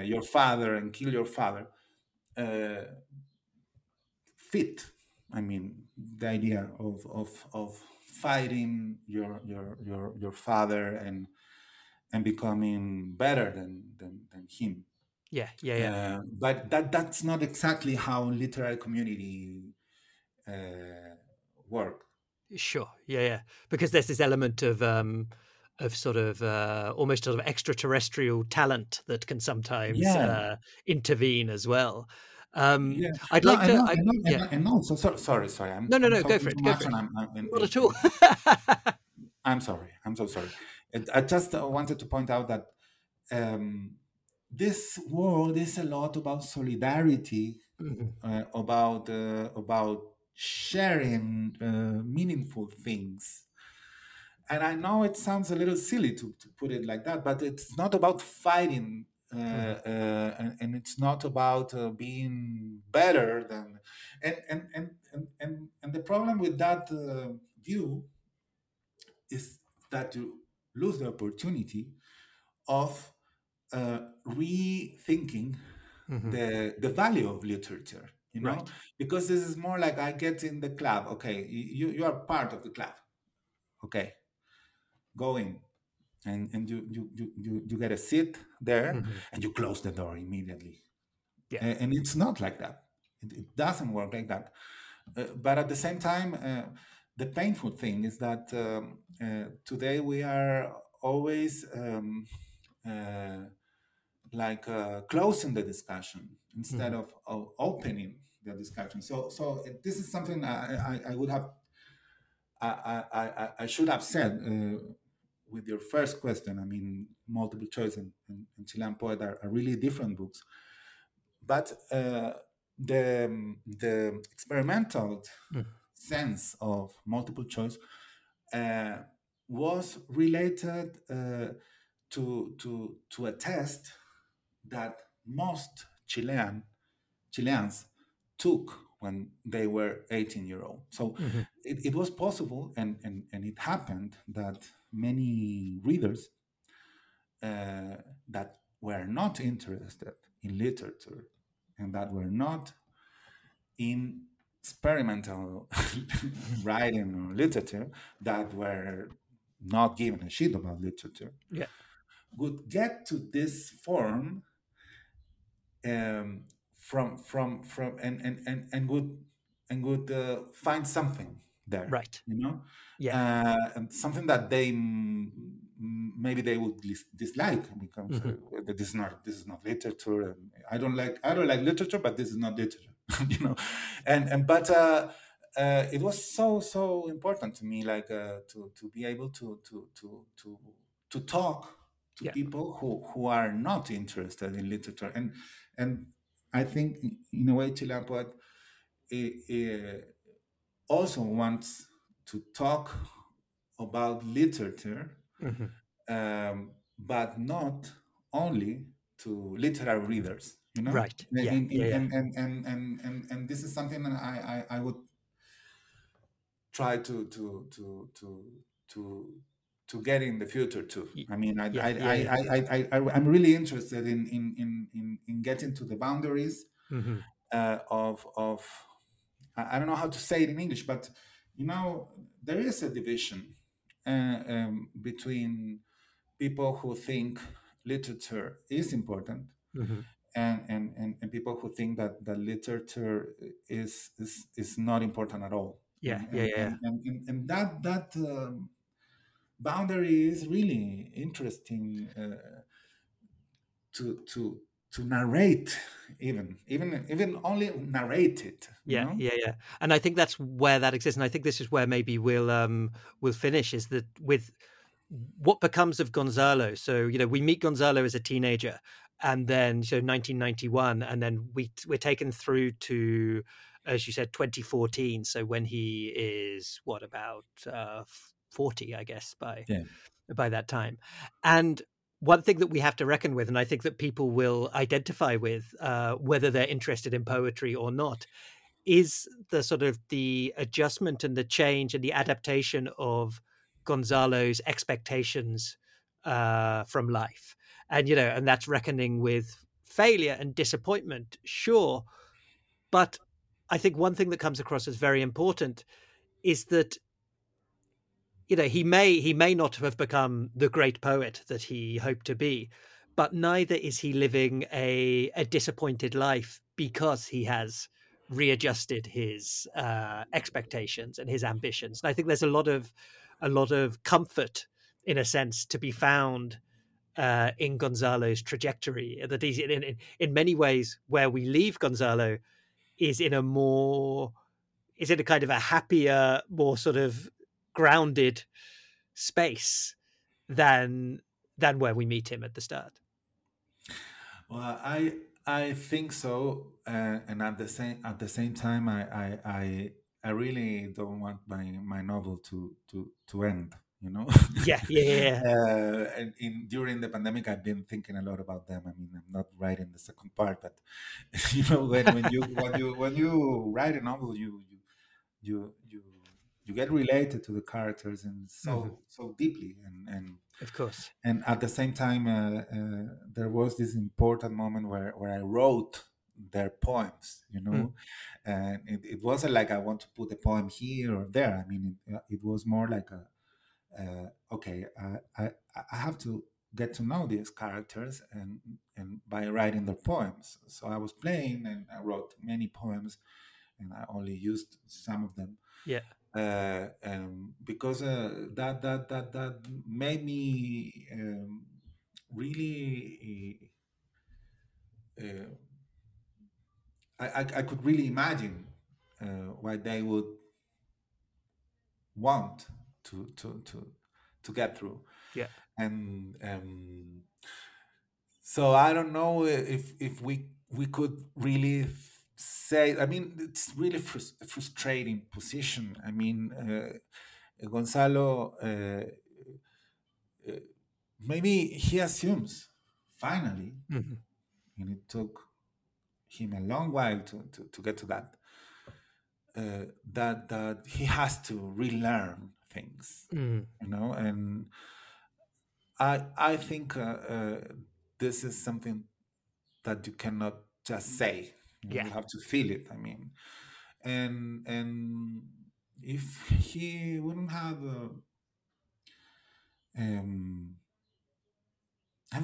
your father and kill your father. Fit. I mean, the idea of fighting your father and becoming better than him. Yeah. But that's not exactly how literary community work. Sure, yeah. Because there's this element of sort of almost sort of extraterrestrial talent that can sometimes intervene as well. Sorry. No, go for it. Not at all. I'm so sorry. I just wanted to point out that this world is a lot about solidarity, about sharing meaningful things. And I know it sounds a little silly to put it like that, but it's not about fighting, and it's not about being better than. And the problem with that view is that you lose the opportunity of rethinking the value of literature, you know, right. Because this is more like I get in the club. Okay, you are part of the club. Okay, go in, and you get a seat there, and you close the door immediately. Yes. And it's not like that. It doesn't work like that. But at the same time, the painful thing is that today we are always closing the discussion instead of opening the discussion. So this is something I should have said with your first question. I mean, Multiple Choice and Chilean Poet are really different books, but the experimental sense of Multiple Choice was related to a test that most Chileans took when they were 18-year-old. So it was possible, and it happened that many readers that were not interested in literature and that were not in experimental writing or literature, that were not given a shit about literature, yeah, would get to this form and would find something there, right? You know, and something that they maybe they would dislike because this is not literature. And I don't like literature, but this is not literature. You know, but it was so important to me, like to be able to talk to people who are not interested in literature, and I think in a way Chilean Poet also wants to talk about literature, but not only to literary readers. You know? Right. And this is something that I would try to get in the future too. I mean, I'm really interested in getting to the boundaries of I don't know how to say it in English, but you know, there is a division between people who think literature is important. And people who think that the literature is not important at all. And that boundary is really interesting to narrate, even only narrate it. And I think that's where that exists, and I think this is where maybe we'll finish is that with what becomes of Gonzalo. So you know, we meet Gonzalo as a teenager. And then, so 1991, and then we're taken through to, as you said, 2014. So when he is, what, about 40, I guess, by that time. And one thing that we have to reckon with, and I think that people will identify with, whether they're interested in poetry or not, is the sort of the adjustment and the change and the adaptation of Gonzalo's expectations from life. And, you know, and that's reckoning with failure and disappointment, sure. But I think one thing that comes across as very important is that, you know, he may not have become the great poet that he hoped to be, but neither is he living a disappointed life because he has readjusted his expectations and his ambitions. And I think there's a lot of comfort, in a sense, to be found in Gonzalo's trajectory, that he's in many ways where we leave Gonzalo is in a kind of a happier, more sort of grounded space than where we meet him at the start. Well, I think so, and at the same time, I really don't want my novel to end. You know, during the pandemic, I've been thinking a lot about them. I mean, I'm not writing the second part, but you know, when you write a novel, you get related to the characters and so deeply, and of course. And at the same time, there was this important moment where I wrote their poems, you know, and it wasn't like I want to put a poem here or there. I mean, it was more like a I have to get to know these characters and by writing their poems. So I was playing and I wrote many poems, and I only used some of them. Because that made me really. I could really imagine what they would want to get through, and so I don't know if we could really say. I mean, it's really frustrating position. I mean, Gonzalo maybe he assumes finally, and it took him a long while to get to that. That he has to relearn things, you know, and I think this is something that you cannot just say. You have to feel it, I mean. And if he wouldn't have... I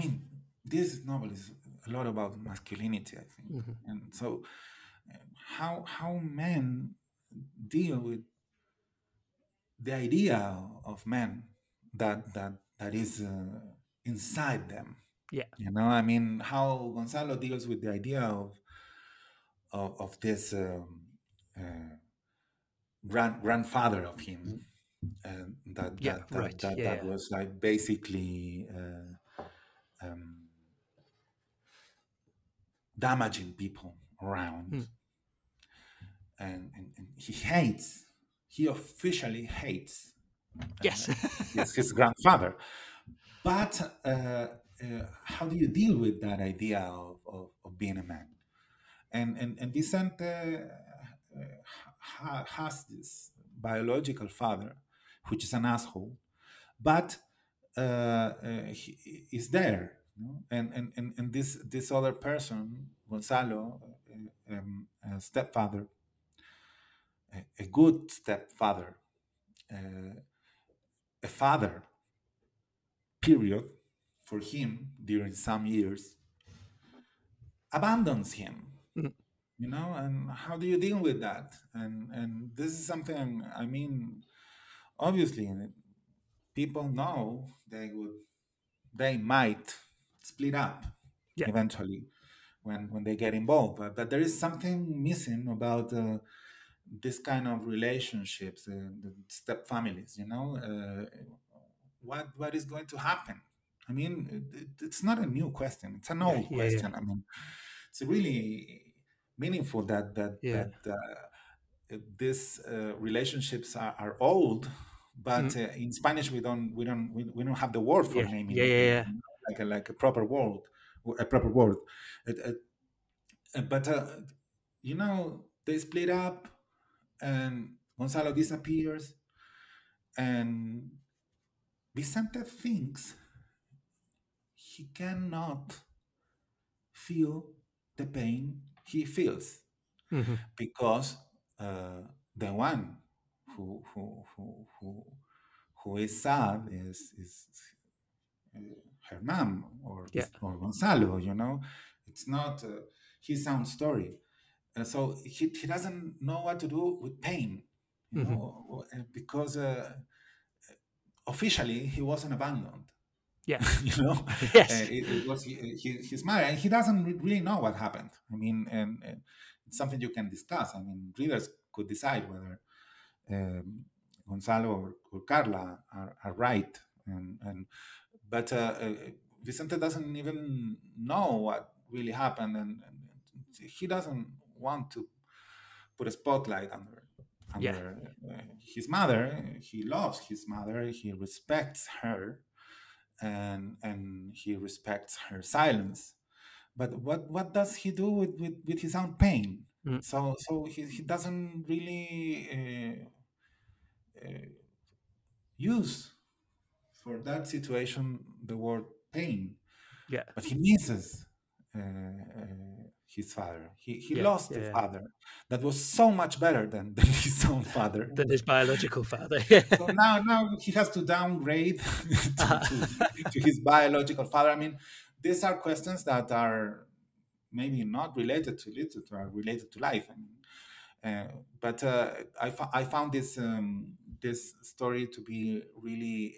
mean, this novel is a lot about masculinity, I think. Mm-hmm. And so how men deal with the idea of men that is inside them. Yeah. You know, I mean, how Gonzalo deals with the idea of this grandfather of him. And that was like basically damaging people around. Mm. And he officially hates his grandfather. But how do you deal with that idea of being a man? And Vicente has this biological father, which is an asshole, but he is there, you know? And this other person, Gonzalo, a stepfather, a good stepfather, a father, period, for him during some years, abandons him. Mm-hmm. You know, and how do you deal with that? And this is something, I mean, obviously, people know they might split up eventually when they get involved. But there is something missing about this kind of relationships, the step families. You know, what is going to happen? I mean, it's not a new question; it's an old question. Yeah. I mean, it's really meaningful that these relationships are old, but in Spanish we don't have the word for naming it, like a proper word. But you know, they split up, and Gonzalo disappears, and Vicente thinks he cannot feel the pain he feels, because the one who is sad is her mom or Gonzalo. You know, it's not his own story, so he doesn't know what to do with pain. You know, because officially he wasn't abandoned. Yeah, you know, it was his mother, and he doesn't really know what happened. I mean, and it's something you can discuss. I mean, readers could decide whether Gonzalo or Carla are right, but Vicente doesn't even know what really happened, and he doesn't want to put a spotlight under his mother. He loves his mother. He respects her. And he respects her silence, but what does he do with his own pain? Mm. So he doesn't really use for that situation the word pain. Yeah, but he misses his father. He lost the father that was so much better than his own father, than his biological father. So now he has to downgrade to his biological father. I mean, these are questions that are maybe not related to literature, are related to life. I mean, but I found this story to be really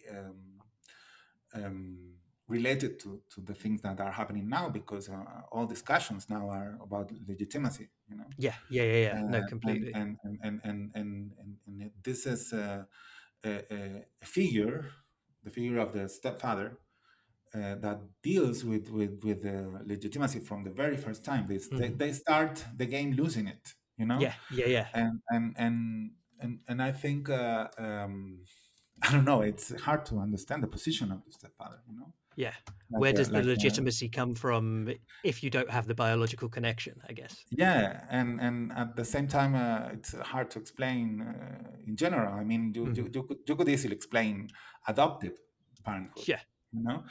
related to the things that are happening now, because all discussions now are about legitimacy, you know. No, completely. And this is a figure, the figure of the stepfather, that deals with the legitimacy from the very first time. They start the game losing it, you know. And I think I don't know. It's hard to understand the position of the stepfather, you know. Yeah, like, where does the legitimacy come from if you don't have the biological connection, I guess? Yeah, and at the same time, it's hard to explain in general. I mean, you could easily explain adoptive parenthood, you know,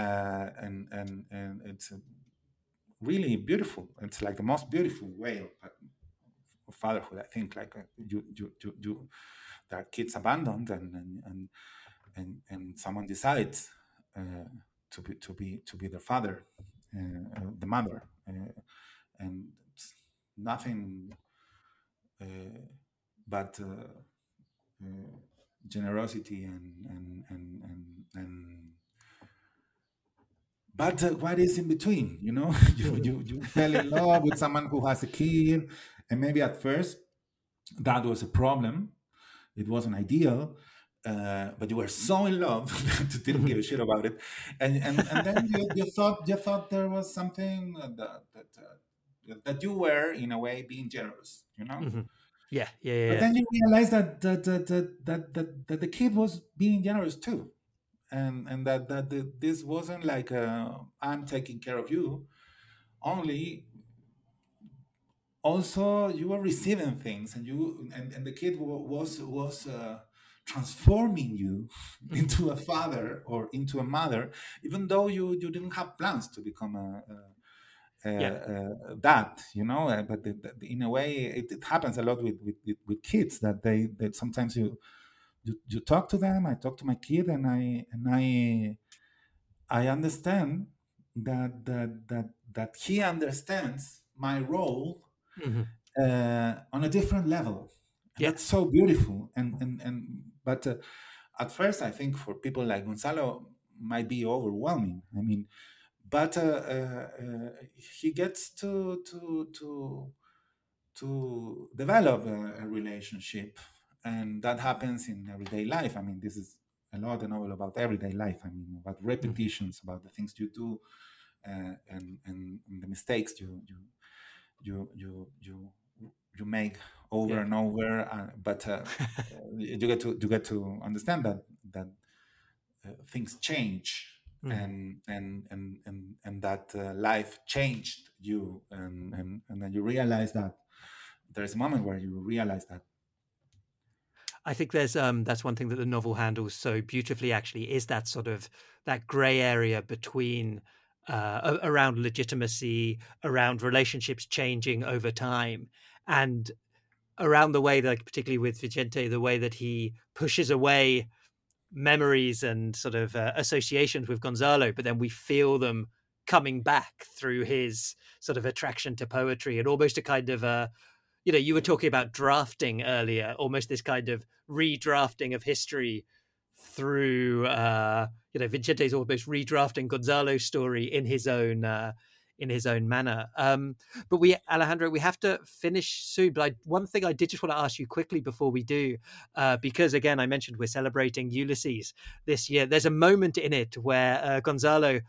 and it's really beautiful. It's like the most beautiful way of fatherhood, I think. Like you there are kids abandoned, and someone decides to be the father, the mother, and nothing but generosity and but what is in between, you know? you fell in love with someone who has a kid, and maybe at first that was a problem. It wasn't ideal, but you were so in love that you didn't give a shit about it, and then you thought there was something that you were in a way being generous, you know? Mm-hmm. Yeah. But then you realize that the kid was being generous too. And that this wasn't like I'm taking care of you, only also you were receiving things, and the kid was transforming you into a father or into a mother, even though you didn't have plans to become a dad, you know. But in a way, it happens a lot with kids that sometimes you talk to them. I talk to my kid, and I understand that he understands my role, mm-hmm. On a different level. Yeah. That's so beautiful. But at first, I think for people like Gonzalo, might be overwhelming. I mean, but he gets to develop a relationship. And that happens in everyday life. I mean, this is a lot, a novel about everyday life. I mean, about repetitions, about the things you do, and the mistakes you make over and over. But you get to understand that things change, and that life changed you, and then you realize that there's a moment where you realize that. I think there's that's one thing that the novel handles so beautifully, actually, is that sort of that grey area between around legitimacy, around relationships changing over time, and around the way that, like, particularly with Vicente, the way that he pushes away memories and sort of associations with Gonzalo, but then we feel them coming back through his sort of attraction to poetry, and almost a kind of a, you know, you were talking about drafting earlier, almost this kind of redrafting of history through, you know, Vincente's almost redrafting Gonzalo's story in his own manner. But Alejandro, we have to finish soon. But one thing I did just want to ask you quickly before we do, because again, I mentioned we're celebrating Ulysses this year. There's a moment in it where Gonzalo,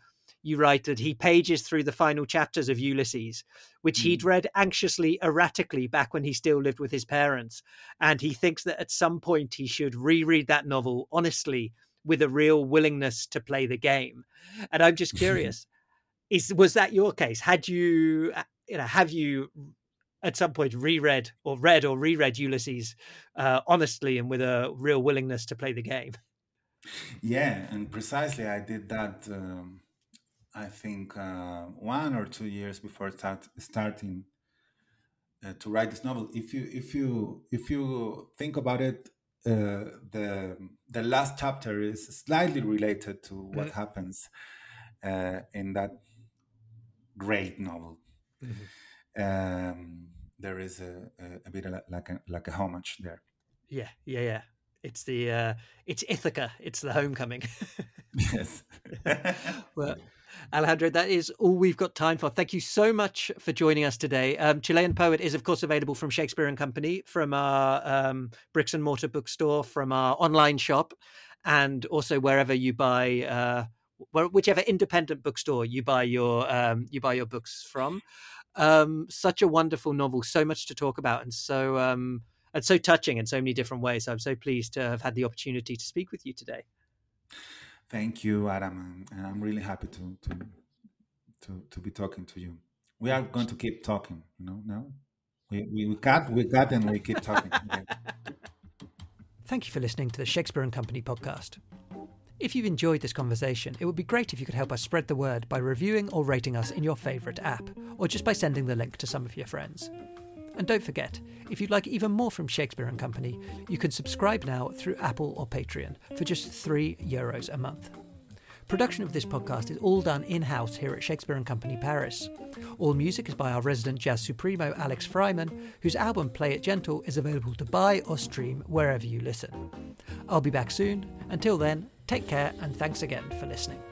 you write that he pages through the final chapters of Ulysses, which he'd read anxiously, erratically back when he still lived with his parents. And he thinks that at some point he should reread that novel honestly, with a real willingness to play the game. And I'm just curious, was that your case? Have you at some point reread Ulysses honestly and with a real willingness to play the game? Yeah, and precisely I did that. I think 1 or 2 years before starting to write this novel. If you think about it, the last chapter is slightly related to what happens in that great novel. Mm-hmm. There is a bit of like a homage there. Yeah. It's the it's Ithaca. It's the homecoming. Yes. Well, Alejandro, that is all we've got time for. Thank you so much for joining us today. Chilean Poet is, of course, available from Shakespeare and Company, from our bricks and mortar bookstore, from our online shop, and also wherever you buy, whichever independent bookstore you buy your books from. Such a wonderful novel, so much to talk about, and so touching in so many different ways. So I'm so pleased to have had the opportunity to speak with you today. Thank you, Adam, and I'm really happy to be talking to you. We are going to keep talking, you know. Now we got, and we keep talking. Yeah. Thank you for listening to the Shakespeare and Company podcast. If you've enjoyed this conversation, it would be great if you could help us spread the word by reviewing or rating us in your favourite app, or just by sending the link to some of your friends. And don't forget, if you'd like even more from Shakespeare and Company, you can subscribe now through Apple or Patreon for just €3 a month. Production of this podcast is all done in-house here at Shakespeare and Company Paris. All music is by our resident jazz supremo Alex Fryman, whose album Play It Gentle is available to buy or stream wherever you listen. I'll be back soon. Until then, take care and thanks again for listening.